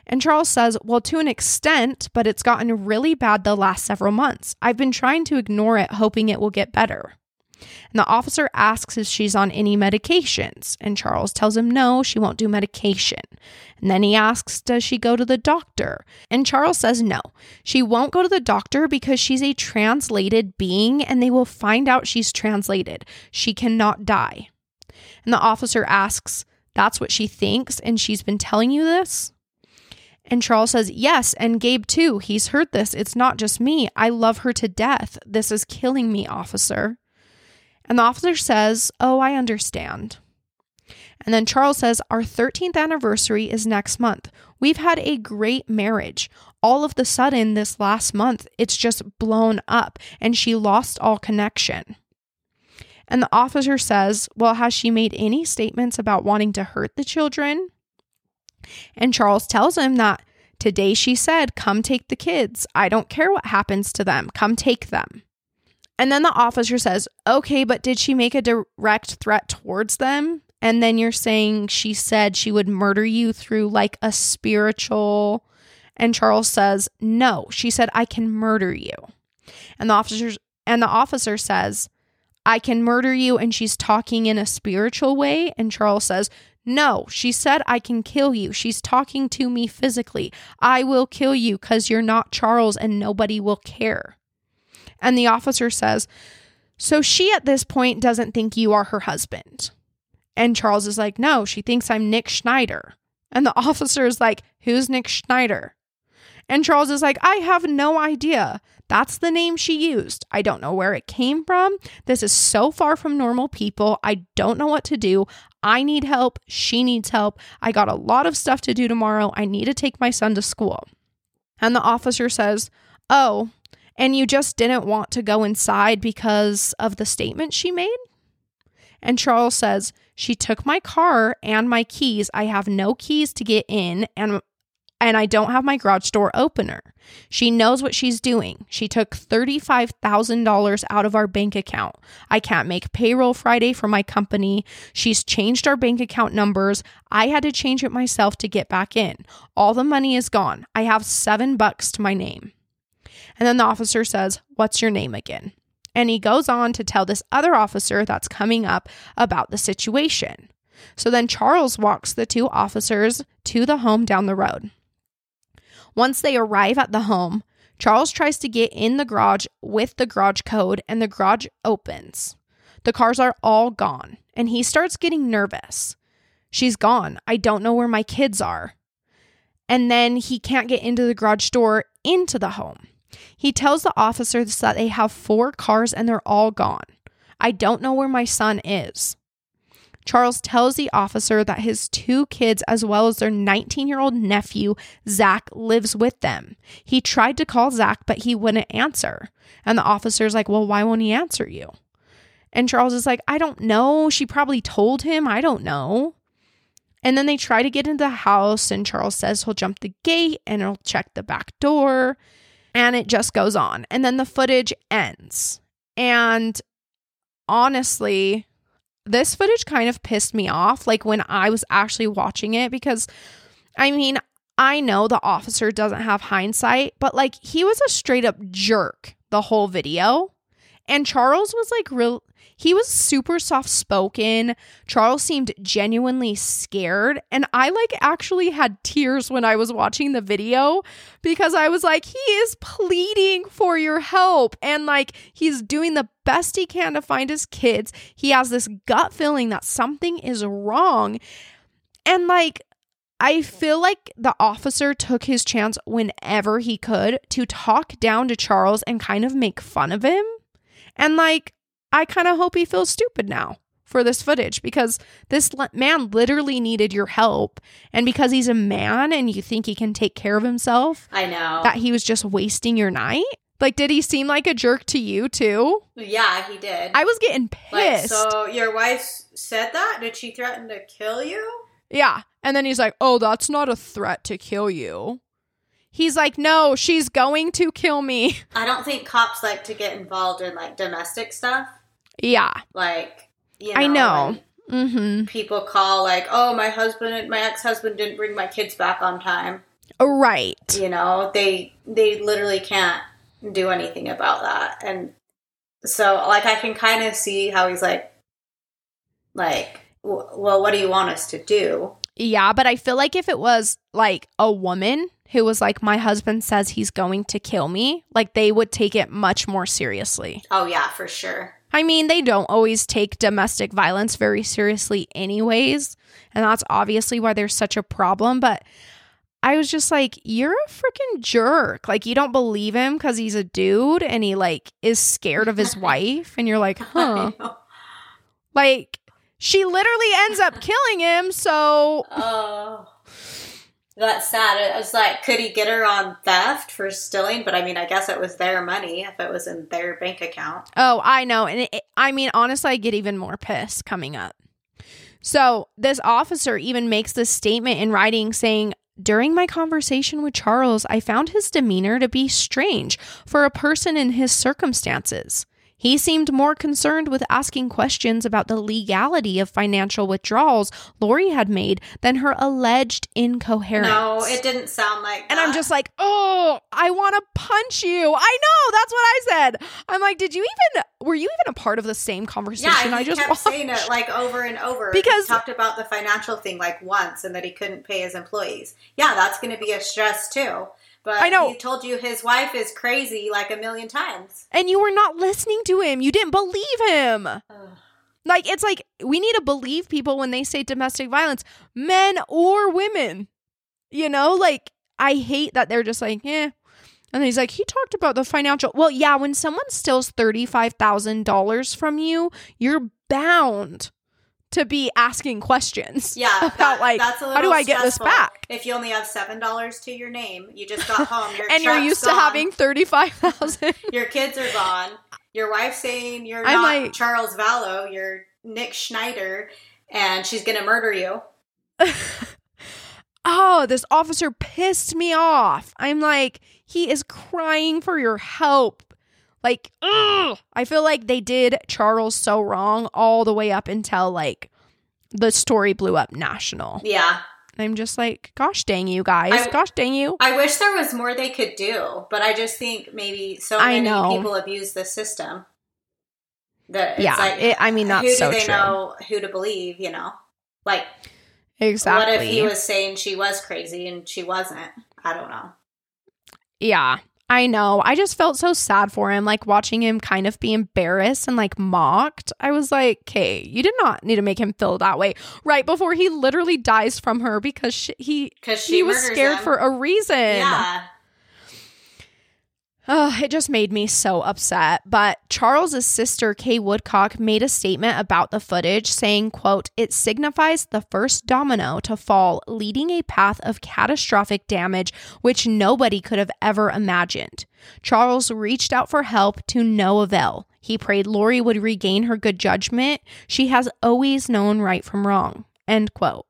And Charles says, well, to an extent, but it's gotten really bad the last several months. I've been trying to ignore it, hoping it will get better. And the officer asks if she's on any medications. And Charles tells him, no, she won't do medication. And then he asks, does she go to the doctor? And Charles says, no, she won't go to the doctor because she's a translated being and they will find out she's translated. She cannot die. And the officer asks, that's what she thinks and she's been telling you this? And Charles says, yes, and Gabe too. He's heard this. It's not just me. I love her to death. This is killing me, officer. And the officer says, oh, I understand. And then Charles says, our thirteenth anniversary is next month. We've had a great marriage. All of the sudden, this last month, it's just blown up and she lost all connection. And the officer says, well, has she made any statements about wanting to hurt the children? And Charles tells him that today she said, come take the kids. I don't care what happens to them. Come take them. And then the officer says, okay, but did she make a direct threat towards them? And then you're saying she said she would murder you through like a spiritual. And Charles says, no, she said, I can murder you. And the officer, and the officer says, I can murder you. And she's talking in a spiritual way. And Charles says, no, she said, I can kill you. She's talking to me physically. I will kill you because you're not Charles and nobody will care. And the officer says, so she at this point doesn't think you are her husband. And Charles is like, no, she thinks I'm Nick Schneider. And the officer is like, who's Nick Schneider? And Charles is like, I have no idea. That's the name she used. I don't know where it came from. This is so far from normal people. I don't know what to do. I need help. She needs help. I got a lot of stuff to do tomorrow. I need to take my son to school. And the officer says, oh, and you just didn't want to go inside because of the statement she made? And Charles says, she took my car and my keys. I have no keys to get in, and and I don't have my garage door opener. She knows what she's doing. She took thirty-five thousand dollars out of our bank account. I can't make payroll Friday for my company. She's changed our bank account numbers. I had to change it myself to get back in. All the money is gone. I have seven bucks to my name. And then the officer says, what's your name again? And he goes on to tell this other officer that's coming up about the situation. So then Charles walks the two officers to the home down the road. Once they arrive at the home, Charles tries to get in the garage with the garage code, and the garage opens. The cars are all gone, and he starts getting nervous. She's gone. I don't know where my kids are. And then he can't get into the garage door into the home. He tells the officers that they have four cars and they're all gone. I don't know where my son is. Charles tells the officer that his two kids, as well as their nineteen-year-old nephew, Zach, lives with them. He tried to call Zach, but he wouldn't answer. And the officer's like, well, why won't he answer you? And Charles is like, I don't know. She probably told him. I don't know. And then they try to get into the house, and Charles says he'll jump the gate and he'll check the back door. And it just goes on. And then the footage ends. And honestly, this footage kind of pissed me off, like when I was actually watching it, because I mean, I know the officer doesn't have hindsight, but like he was a straight up jerk the whole video. And Charles was like real, he was super soft spoken. Charles seemed genuinely scared. And I like actually had tears when I was watching the video, because I was like, he is pleading for your help. And like, he's doing the best he can to find his kids. He has this gut feeling that something is wrong. And like, I feel like the officer took his chance whenever he could to talk down to Charles and kind of make fun of him. And like, I kind of hope he feels stupid now for this footage, because this le- man literally needed your help. And because he's a man and you think he can take care of himself. I know. That he was just wasting your night. Like, did he seem like a jerk to you too? Yeah, he did. I was getting pissed. Like, so your wife said that? Did she threaten to kill you? Yeah. And then he's like, oh, that's not a threat to kill you. He's like, no, she's going to kill me. I don't think cops like to get involved in like domestic stuff. Yeah. Like, you know. I know. Like, mm-hmm. People call like, oh, my husband, my ex-husband didn't bring my kids back on time. Right. You know, they they literally can't do anything about that. And so, like, I can kind of see how he's like, like, well, what do you want us to do? Yeah, but I feel like if it was, like, a woman who was like, my husband says he's going to kill me, like, they would take it much more seriously. Oh, yeah, for sure. I mean, they don't always take domestic violence very seriously anyways, and that's obviously why there's such a problem, but I was just like, you're a freaking jerk. Like, you don't believe him because he's a dude and he, like, is scared of his wife. And you're like, huh. Like, she literally ends up killing him, so. Oh. That's sad. It was like, could he get her on theft for stealing? But I mean, I guess it was their money if it was in their bank account. Oh, I know. And it, it, I mean, honestly, I get even more pissed coming up. So this officer even makes this statement in writing saying, during my conversation with Charles, I found his demeanor to be strange for a person in his circumstances. He seemed more concerned with asking questions about the legality of financial withdrawals Lori had made than her alleged incoherence. No, it didn't sound like and that. And I'm just like, oh, I want to punch you. I know, that's what I said. I'm like, did you even, were you even a part of the same conversation yeah, I just watched? Yeah, kept saying it like over and over. Because he talked about the financial thing like once and that he couldn't pay his employees. Yeah, that's going to be a stress too. But I know. He told you his wife is crazy like a million times. And you were not listening to him. You didn't believe him. Ugh. Like, it's like, we need to believe people when they say domestic violence, men or women. You know, like, I hate that they're just like, eh. And he's like, he talked about the financial. Well, yeah, when someone steals thirty-five thousand dollars from you, you're bound to be asking questions. Yeah. About that, like, that's a how do I get this back? If you only have seven dollars to your name, you just got home. Your and you're used gone. to having thirty-five thousand dollars. Your kids are gone. Your wife's saying you're I'm not like, Charles Vallow, you're Nick Schneider, and she's going to murder you. Oh, this officer pissed me off. I'm like, he is crying for your help. Like, ugh, I feel like they did Charles so wrong all the way up until, like, the story blew up national. Yeah. I'm just like, gosh dang you guys. I, gosh dang you. I wish there was more they could do, but I just think maybe so many people abuse the system. That it's yeah. Like, it, I mean, that's so true. Who do they know who to believe, you know? Like, exactly. What if he was saying she was crazy and she wasn't? I don't know. Yeah. I know. I just felt so sad for him, like watching him kind of be embarrassed and like mocked. I was like, okay, you did not need to make him feel that way right before he literally dies from her because she, he, she he was scared him. for a reason. Yeah. Oh, it just made me so upset. But Charles's sister, Kay Woodcock, made a statement about the footage saying, quote, it signifies the first domino to fall, leading a path of catastrophic damage which nobody could have ever imagined. Charles reached out for help to no avail. He prayed Lori would regain her good judgment. She has always known right from wrong, end quote.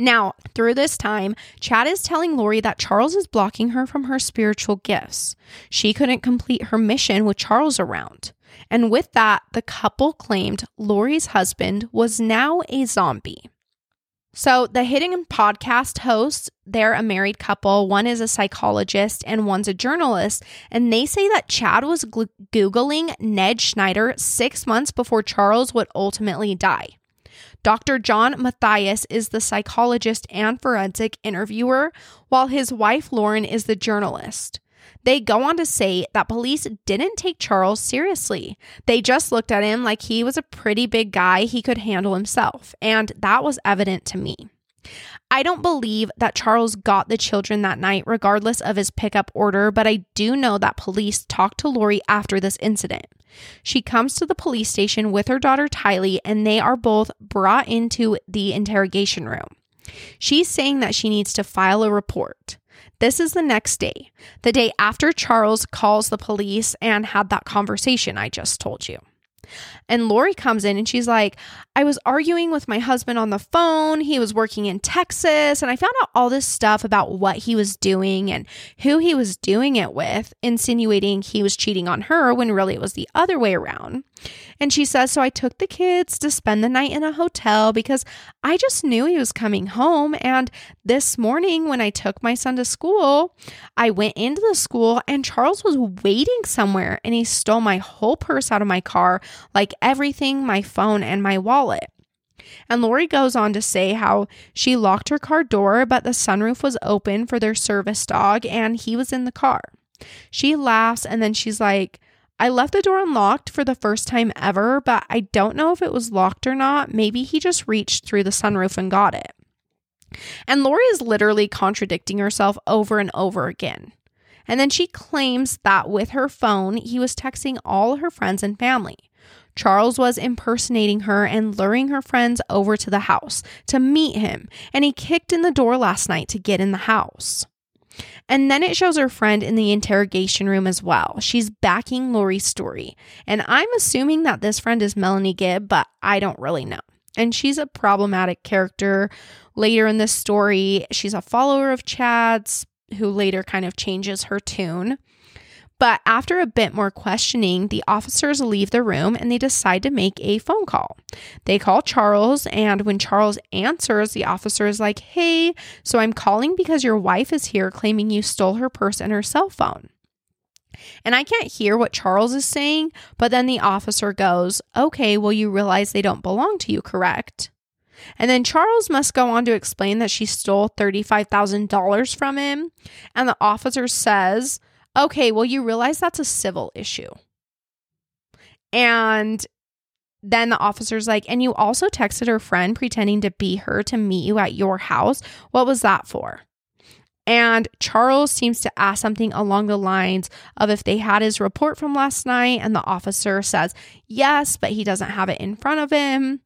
Now, through this time, Chad is telling Lori that Charles is blocking her from her spiritual gifts. She couldn't complete her mission with Charles around. And with that, the couple claimed Lori's husband was now a zombie. So the Hidden podcast hosts, they're a married couple. One is a psychologist and one's a journalist. And they say that Chad was gl- Googling Ned Schneider six months before Charles would ultimately die. Doctor John Mathias is the psychologist and forensic interviewer, while his wife Lauren is the journalist. They go on to say that police didn't take Charles seriously. They just looked at him like he was a pretty big guy he could handle himself, and that was evident to me. I don't believe that Charles got the children that night, regardless of his pickup order, but I do know that police talked to Lori after this incident. She comes to the police station with her daughter Tylee, and they are both brought into the interrogation room. She's saying that she needs to file a report. This is the next day, the day after Charles calls the police and had that conversation I just told you. And Lori comes in and she's like, I was arguing with my husband on the phone. He was working in Texas. And I found out all this stuff about what he was doing and who he was doing it with, insinuating he was cheating on her when really it was the other way around. And she says, so I took the kids to spend the night in a hotel because I just knew he was coming home. And this morning when I took my son to school, I went into the school and Charles was waiting somewhere and he stole my whole purse out of my car, like everything, my phone and my wallet. And Lori goes on to say how she locked her car door, but the sunroof was open for their service dog and he was in the car. She laughs and then she's like, I left the door unlocked for the first time ever, but I don't know if it was locked or not. Maybe he just reached through the sunroof and got it. And Lori is literally contradicting herself over and over again. And then she claims that with her phone, he was texting all her friends and family. Charles was impersonating her and luring her friends over to the house to meet him, and he kicked in the door last night to get in the house. And then it shows her friend in the interrogation room as well. She's backing Lori's story, and I'm assuming that this friend is Melanie Gibb, but I don't really know. And she's a problematic character later in this story. She's a follower of Chad's, who later kind of changes her tune. But after a bit more questioning, the officers leave the room and they decide to make a phone call. They call Charles, and when Charles answers, the officer is like, "Hey, so I'm calling because your wife is here claiming you stole her purse and her cell phone." And I can't hear what Charles is saying, but then the officer goes, "Okay, well, you realize they don't belong to you, correct?" And then Charles must go on to explain that she stole thirty-five thousand dollars from him. And the officer says, "Okay, well, you realize that's a civil issue." And then the officer's like, "And you also texted her friend pretending to be her to meet you at your house. What was that for?" And Charles seems to ask something along the lines of if they had his report from last night, and the officer says, "Yes, but he doesn't have it in front of him."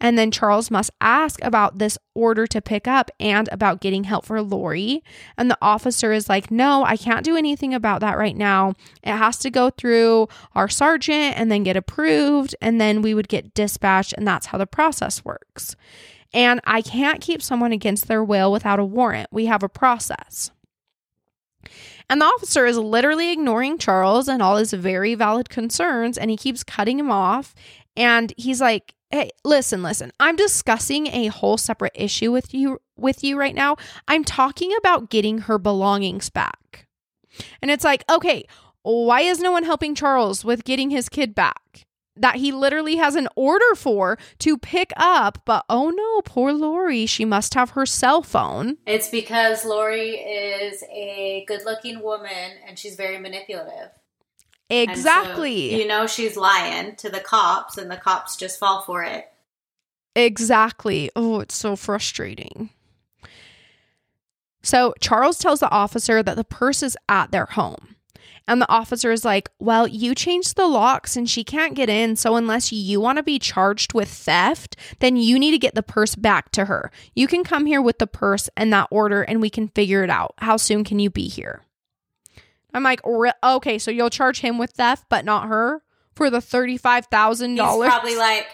And then Charles must ask about this order to pick up and about getting help for Lori. And the officer is like, "No, I can't do anything about that right now. It has to go through our sergeant and then get approved, and then we would get dispatched, and that's how the process works. And I can't keep someone against their will without a warrant. We have a process." And the officer is literally ignoring Charles and all his very valid concerns, and he keeps cutting him off. And he's like, "Hey, listen, listen, I'm discussing a whole separate issue with you with you right now. I'm talking about getting her belongings back." And it's like, okay, why is no one helping Charles with getting his kid back that he literally has an order for to pick up? But oh no, poor Lori, she must have her cell phone. It's because Lori is a good-looking woman and she's very manipulative. Exactly. So, you know, she's lying to the cops and the cops just fall for it. Exactly. Oh, it's so frustrating. So Charles tells the officer that the purse is at their home. And the officer is like, "Well, you changed the locks and she can't get in. So unless you want to be charged with theft, then you need to get the purse back to her. You can come here with the purse and that order and we can figure it out. How soon can you be here?" I'm like, "Okay, so you'll charge him with theft, but not her for the thirty-five thousand dollars? He's probably like,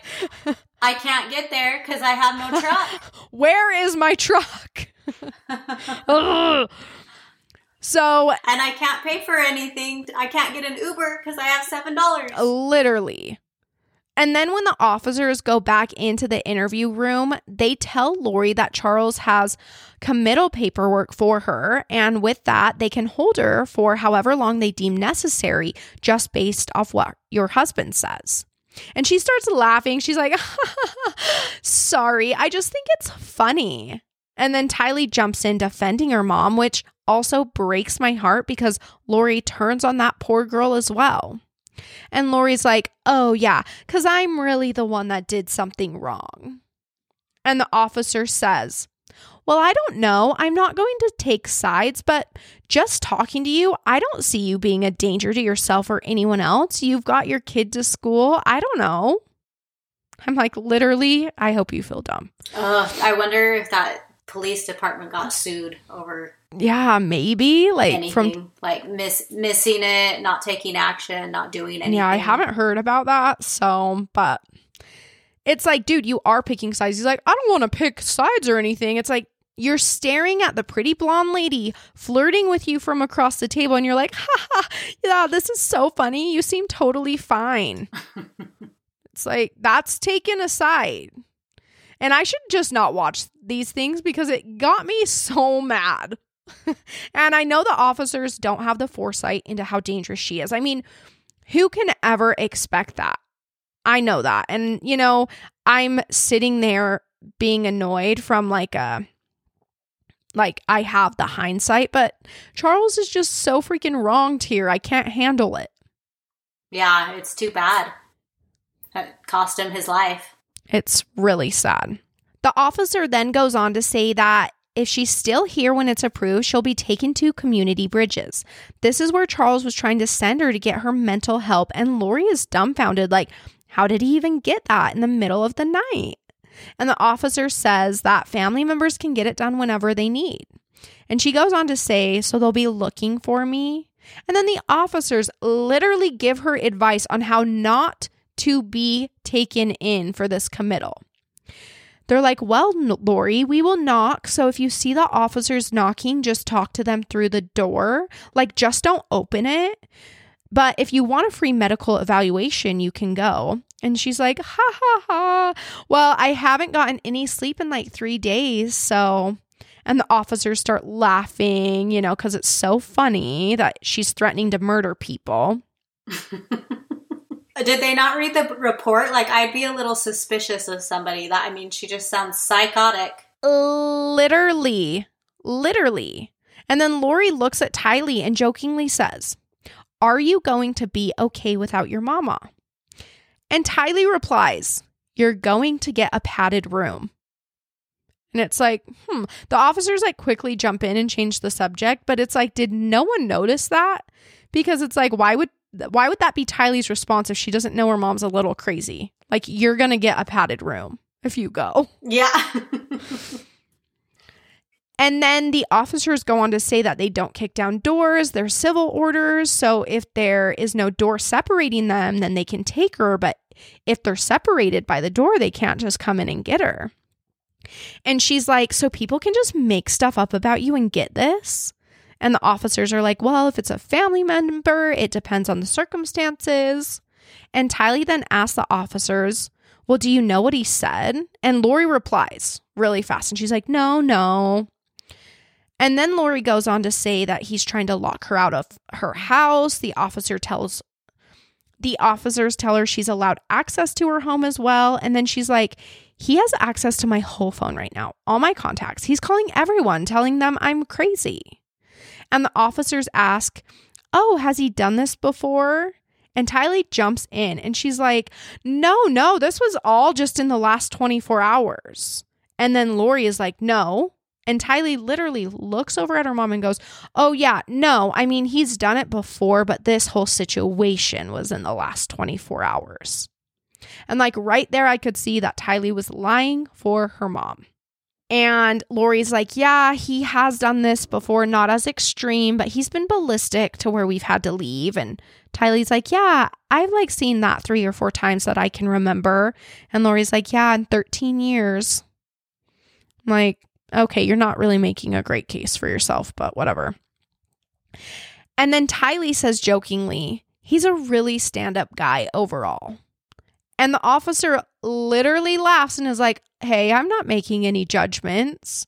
"I can't get there because I have no truck." Where is my truck? So, and I can't pay for anything. I can't get an Uber because I have seven dollars. Literally. And then when the officers go back into the interview room, they tell Lori that Charles has committal paperwork for her. And with that, they can hold her for however long they deem necessary, just based off what your husband says. And she starts laughing. She's like, "Sorry, I just think it's funny." And then Tylee jumps in defending her mom, which also breaks my heart because Lori turns on that poor girl as well. And Lori's like, "Oh yeah, because I'm really the one that did something wrong." And the officer says, "Well, I don't know. I'm not going to take sides, but just talking to you, I don't see you being a danger to yourself or anyone else. You've got your kid to school. I don't know." I'm like, literally, I hope you feel dumb. Ugh, I wonder if that police department got sued over... Yeah, maybe like anything, from like miss missing it, not taking action, not doing anything. Yeah, I haven't heard about that. So, but it's like, dude, you are picking sides. He's like, "I don't want to pick sides or anything." It's like you're staring at the pretty blonde lady flirting with you from across the table, and you're like, "Ha ha, yeah, this is so funny. You seem totally fine." It's like that's taken aside. And I should just not watch these things because it got me so mad. And I know the officers don't have the foresight into how dangerous she is. I mean, who can ever expect that? I know that. And, you know, I'm sitting there being annoyed from like a, like I have the hindsight, but Charles is just so freaking wronged here. I can't handle it. Yeah, it's too bad. It cost him his life. It's really sad. The officer then goes on to say that If she's still here when it's approved, she'll be taken to Community Bridges. This is where Charles was trying to send her to get her mental help, and Lori is dumbfounded, like, how did he even get that in the middle of the night? And the officer says that family members can get it done whenever they need. And she goes on to say, so they'll be looking for me. And then the officers literally give her advice on how not to be taken in for this committal. They're like, well, Lori, we will knock. So if you see the officers knocking, just talk to them through the door. Like, just don't open it. But if you want a free medical evaluation, you can go. And she's like, ha, ha, ha. Well, I haven't gotten any sleep in like three days. So, and the officers start laughing, you know, because it's so funny that she's threatening to murder people. Did they not read the report? Like, I'd be a little suspicious of somebody that, I mean, she just sounds psychotic. Literally. Literally. And then Lori looks at Tylee and jokingly says, are you going to be okay without your mama? And Tylee replies, you're going to get a padded room. And it's like, hmm. The officers like quickly jump in and change the subject, but it's like, did no one notice that? Because it's like, why would Why would that be Tylee's response if she doesn't know her mom's a little crazy? Like, you're going to get a padded room if you go. Yeah. And then the officers go on to say that they don't kick down doors. They're civil orders. So if there is no door separating them, then they can take her. But if they're separated by the door, they can't just come in and get her. And she's like, so people can just make stuff up about you and get this? And the officers are like, well, if it's a family member, it depends on the circumstances. And Tylee then asks the officers, well, do you know what he said? And Lori replies really fast. And she's like, no, no. And then Lori goes on to say that he's trying to lock her out of her house. The officer tells the officers tell her she's allowed access to her home as well. And then she's like, he has access to my whole phone right now, all my contacts. He's calling everyone, telling them I'm crazy. And the officers ask, oh, has he done this before? And Tylee jumps in and she's like, no, no, this was all just in the last twenty-four hours. And then Lori is like, no. And Tylee literally looks over at her mom and goes, oh, yeah, no. I mean, he's done it before, but this whole situation was in the last twenty-four hours. And like right there, I could see that Tylee was lying for her mom. And Lori's like, yeah, he has done this before, not as extreme, but he's been ballistic to where we've had to leave. And Tylee's like, yeah, I've like seen that three or four times that I can remember. And Lori's like, yeah, in thirteen years. I'm like, okay, you're not really making a great case for yourself, but whatever. And then Tylee says jokingly, he's a really stand-up guy overall. And the officer literally laughs and is like, hey, I'm not making any judgments.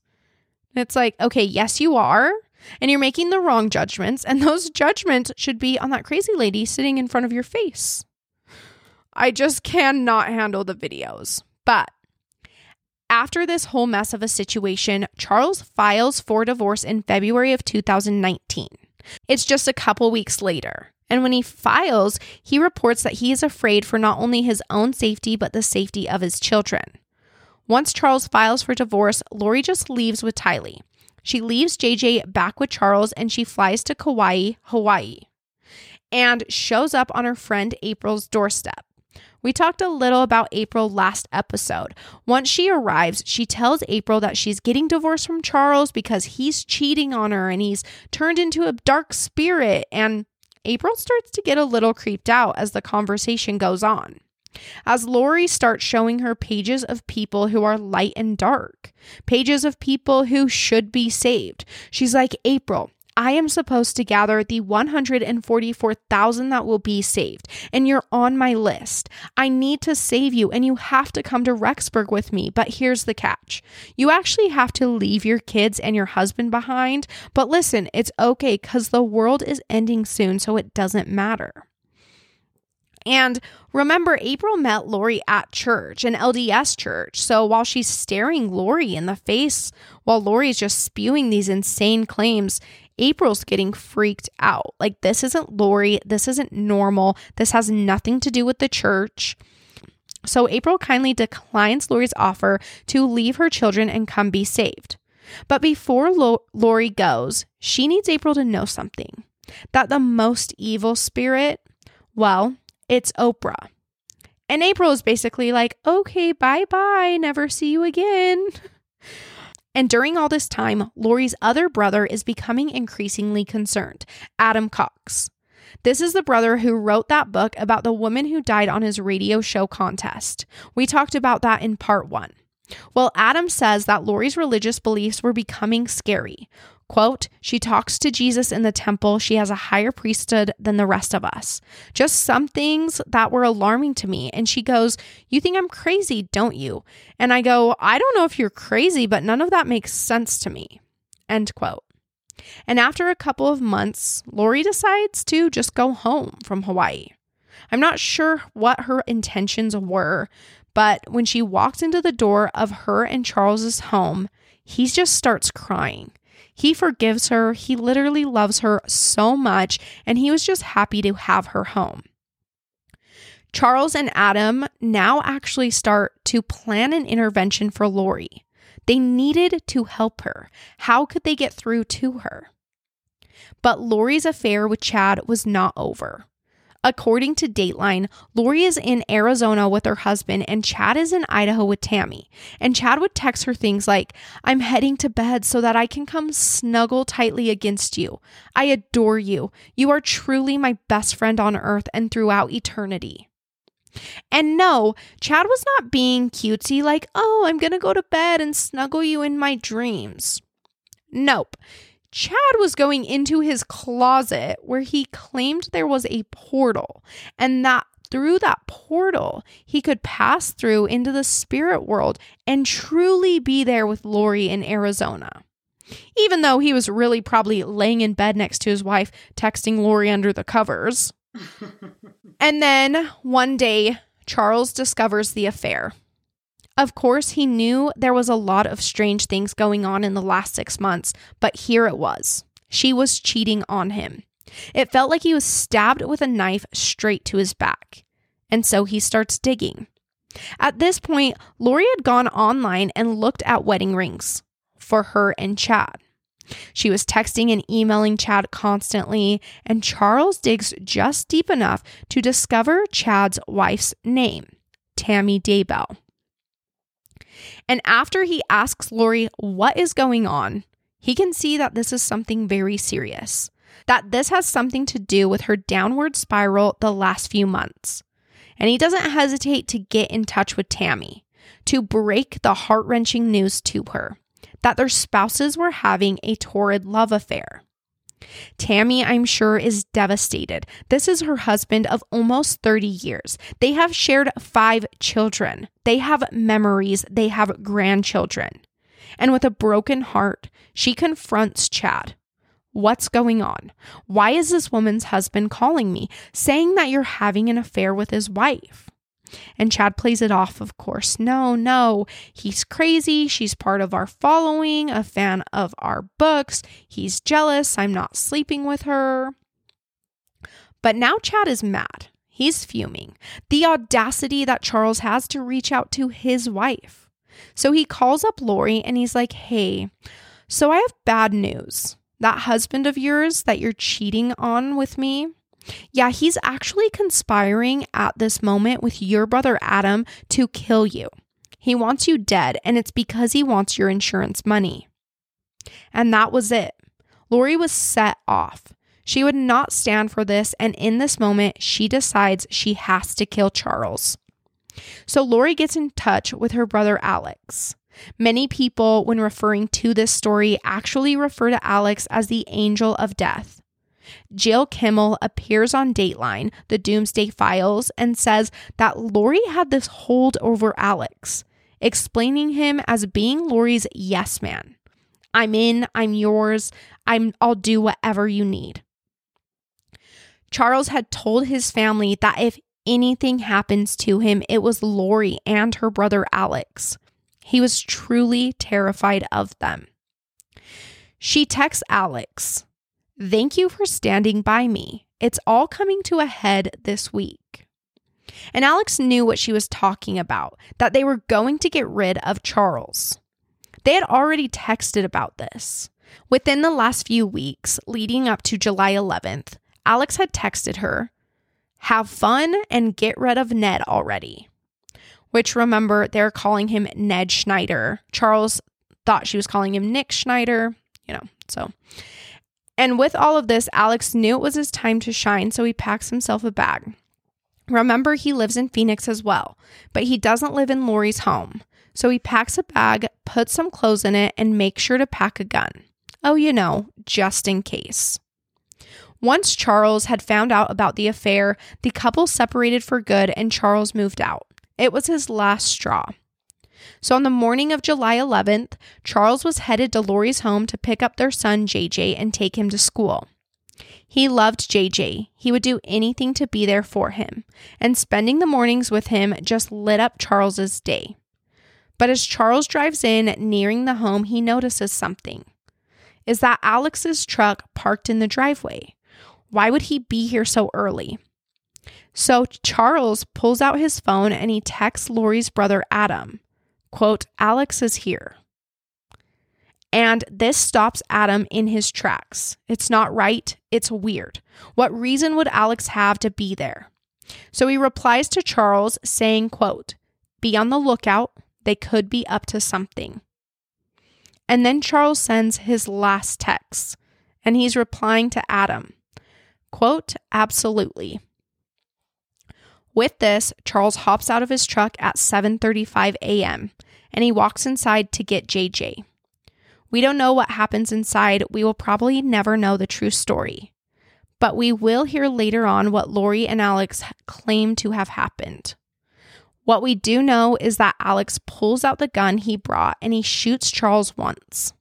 And it's like, okay, yes, you are. And you're making the wrong judgments. And those judgments should be on that crazy lady sitting in front of your face. I just cannot handle the videos. But after this whole mess of a situation, Charles files for divorce in February of two thousand nineteen. It's just a couple weeks later. And when he files, he reports that he is afraid for not only his own safety, but the safety of his children. Once Charles files for divorce, Lori just leaves with Tylee. She leaves J J back with Charles, and she flies to Kauai, Hawaii, and shows up on her friend April's doorstep. We talked a little about April last episode. Once she arrives, she tells April that she's getting divorced from Charles because he's cheating on her, and he's turned into a dark spirit, and April starts to get a little creeped out as the conversation goes on, as Lori starts showing her pages of people who are light and dark, pages of people who should be saved. She's like, April, I am supposed to gather the one hundred forty-four thousand that will be saved, and you're on my list. I need to save you, and you have to come to Rexburg with me, but here's the catch. You actually have to leave your kids and your husband behind, but listen, it's okay because the world is ending soon, so it doesn't matter. And remember, April met Lori at church, an L D S church. So while she's staring Lori in the face, while Lori's just spewing these insane claims, April's getting freaked out. Like, this isn't Lori. This isn't normal. This has nothing to do with the church. So April kindly declines Lori's offer to leave her children and come be saved. But before Lo- Lori goes, she needs April to know something. That the most evil spirit, well, it's Oprah. And April is basically like, okay, bye-bye, never see you again. And during all this time, Lori's other brother is becoming increasingly concerned, Adam Cox. This is the brother who wrote that book about the woman who died on his radio show contest. We talked about that in part one. Well, Adam says that Lori's religious beliefs were becoming scary. Quote, she talks to Jesus in the temple. She has a higher priesthood than the rest of us. Just some things that were alarming to me. And she goes, you think I'm crazy, don't you? And I go, I don't know if you're crazy, but none of that makes sense to me. End quote. And after a couple of months, Lori decides to just go home from Hawaii. I'm not sure what her intentions were, but when she walks into the door of her and Charles's home, he just starts crying. He forgives her, he literally loves her so much, and he was just happy to have her home. Charles and Adam now actually start to plan an intervention for Lori. They needed to help her. How could they get through to her? But Lori's affair with Chad was not over. According to Dateline, Lori is in Arizona with her husband and Chad is in Idaho with Tammy. And Chad would text her things like, I'm heading to bed so that I can come snuggle tightly against you. I adore you. You are truly my best friend on earth and throughout eternity. And no, Chad was not being cutesy like, oh, I'm going to go to bed and snuggle you in my dreams. Nope. Chad was going into his closet where he claimed there was a portal and that through that portal, he could pass through into the spirit world and truly be there with Lori in Arizona. Even though he was really probably laying in bed next to his wife, texting Lori under the covers. And then one day, Charles discovers the affair. Of course, he knew there was a lot of strange things going on in the last six months, but here it was. She was cheating on him. It felt like he was stabbed with a knife straight to his back. And so he starts digging. At this point, Lori had gone online and looked at wedding rings for her and Chad. She was texting and emailing Chad constantly, and Charles digs just deep enough to discover Chad's wife's name, Tammy Daybell. And after he asks Lori what is going on, he can see that this is something very serious, that this has something to do with her downward spiral the last few months. And he doesn't hesitate to get in touch with Tammy, to break the heart-wrenching news to her, that their spouses were having a torrid love affair. Tammy, I'm sure, is devastated. This is her husband of almost thirty years. They have shared five children. They have memories. They have grandchildren. And with a broken heart, she confronts Chad. What's going on? Why is this woman's husband calling me, saying that you're having an affair with his wife? And Chad plays it off, of course. No, no, he's crazy. She's part of our following, a fan of our books. He's jealous. I'm not sleeping with her. But now Chad is mad. He's fuming. The audacity that Charles has to reach out to his wife. So he calls up Lori and he's like, hey, so I have bad news. That husband of yours that you're cheating on with me, yeah, he's actually conspiring at this moment with your brother Adam to kill you. He wants you dead, and it's because he wants your insurance money. And that was it. Lori was set off. She would not stand for this, and in this moment, she decides she has to kill Charles. So Lori gets in touch with her brother Alex. Many people, when referring to this story, actually refer to Alex as the angel of death. Jill Kimmel appears on Dateline, the Doomsday Files, and says that Lori had this hold over Alex, explaining him as being Lori's yes man. I'm in, I'm yours, I'm, I'll do whatever you need. Charles had told his family that if anything happens to him, it was Lori and her brother Alex. He was truly terrified of them. She texts Alex, thank you for standing by me. It's all coming to a head this week. And Alex knew what she was talking about, that they were going to get rid of Charles. They had already texted about this. Within the last few weeks leading up to July eleventh, Alex had texted her, "Have fun and get rid of Ned already." Which, remember, they're calling him Ned Schneider. Charles thought she was calling him Nick Schneider, you know, so. And with all of this, Alex knew it was his time to shine, so he packs himself a bag. Remember, he lives in Phoenix as well, but he doesn't live in Lori's home. So he packs a bag, puts some clothes in it, and makes sure to pack a gun. Oh, you know, just in case. Once Charles had found out about the affair, the couple separated for good and Charles moved out. It was his last straw. So on the morning of July eleventh, Charles was headed to Lori's home to pick up their son, J J, and take him to school. He loved J J. He would do anything to be there for him, and spending the mornings with him just lit up Charles's day. But as Charles drives in, nearing the home, he notices something. Is that Alex's truck parked in the driveway? Why would he be here so early? So Charles pulls out his phone and he texts Lori's brother, Adam. Quote, "Alex is here." And this stops Adam in his tracks. It's not right. It's weird. What reason would Alex have to be there? So he replies to Charles saying, quote, "Be on the lookout. They could be up to something." And then Charles sends his last text, and he's replying to Adam, quote, "Absolutely." With this, Charles hops out of his truck at seven thirty-five a.m., and he walks inside to get J J. We don't know what happens inside. We will probably never know the true story. But we will hear later on what Lori and Alex claim to have happened. What we do know is that Alex pulls out the gun he brought and he shoots Charles once.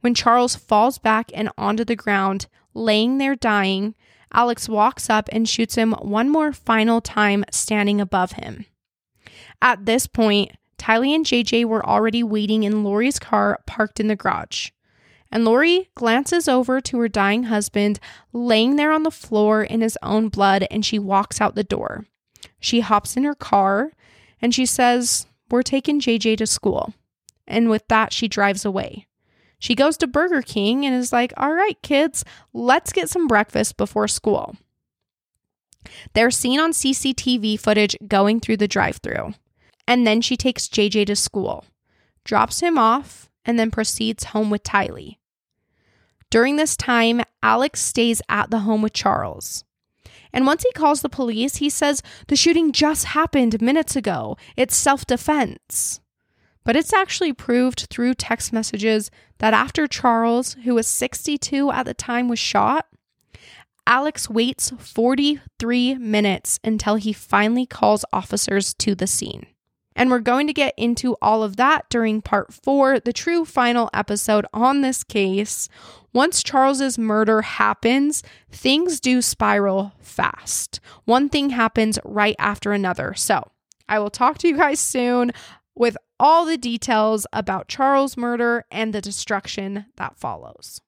When Charles falls back and onto the ground, laying there dying, Alex walks up and shoots him one more final time, standing above him. At this point, Tylee and J J were already waiting in Lori's car parked in the garage. And Lori glances over to her dying husband, laying there on the floor in his own blood, and she walks out the door. She hops in her car and she says, "We're taking J J to school." And with that, she drives away. She goes to Burger King and is like, "All right, kids, let's get some breakfast before school." They're seen on C C T V footage going through the drive-thru. And then she takes J J to school, drops him off, and then proceeds home with Tylee. During this time, Alex stays at the home with Charles. And once he calls the police, he says, "The shooting just happened minutes ago. It's self-defense." But it's actually proved through text messages that after Charles, who was sixty-two at the time, was shot, Alex waits forty-three minutes until he finally calls officers to the scene. And we're going to get into all of that during part four, the true final episode on this case. Once Charles's murder happens, things do spiral fast. One thing happens right after another. So I will talk to you guys soon with all the details about Charles' murder and the destruction that follows.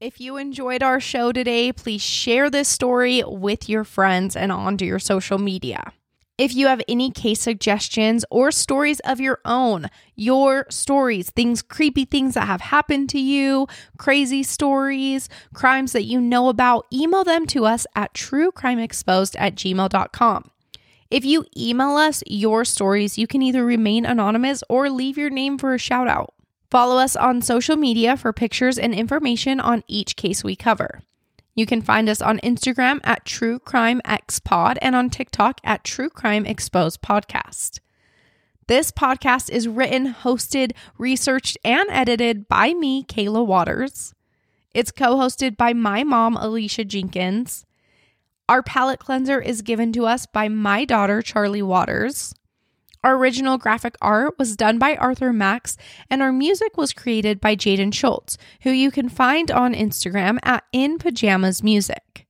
If you enjoyed our show today, please share this story with your friends and onto your social media. If you have any case suggestions or stories of your own, your stories, things, creepy things that have happened to you, crazy stories, crimes that you know about, email them to us at true crime exposed at gmail dot com. If you email us your stories, you can either remain anonymous or leave your name for a shout out. Follow us on social media for pictures and information on each case we cover. You can find us on Instagram at True Crime X Pod and on TikTok at True Crime Exposed Podcast. This podcast is written, hosted, researched, and edited by me, Kayla Waters. It's co-hosted by my mom, Alicia Jenkins. Our palette cleanser is given to us by my daughter, Charlie Waters. Our original graphic art was done by Arthur Max, and our music was created by Jaden Schultz, who you can find on Instagram at In Pajamas Music.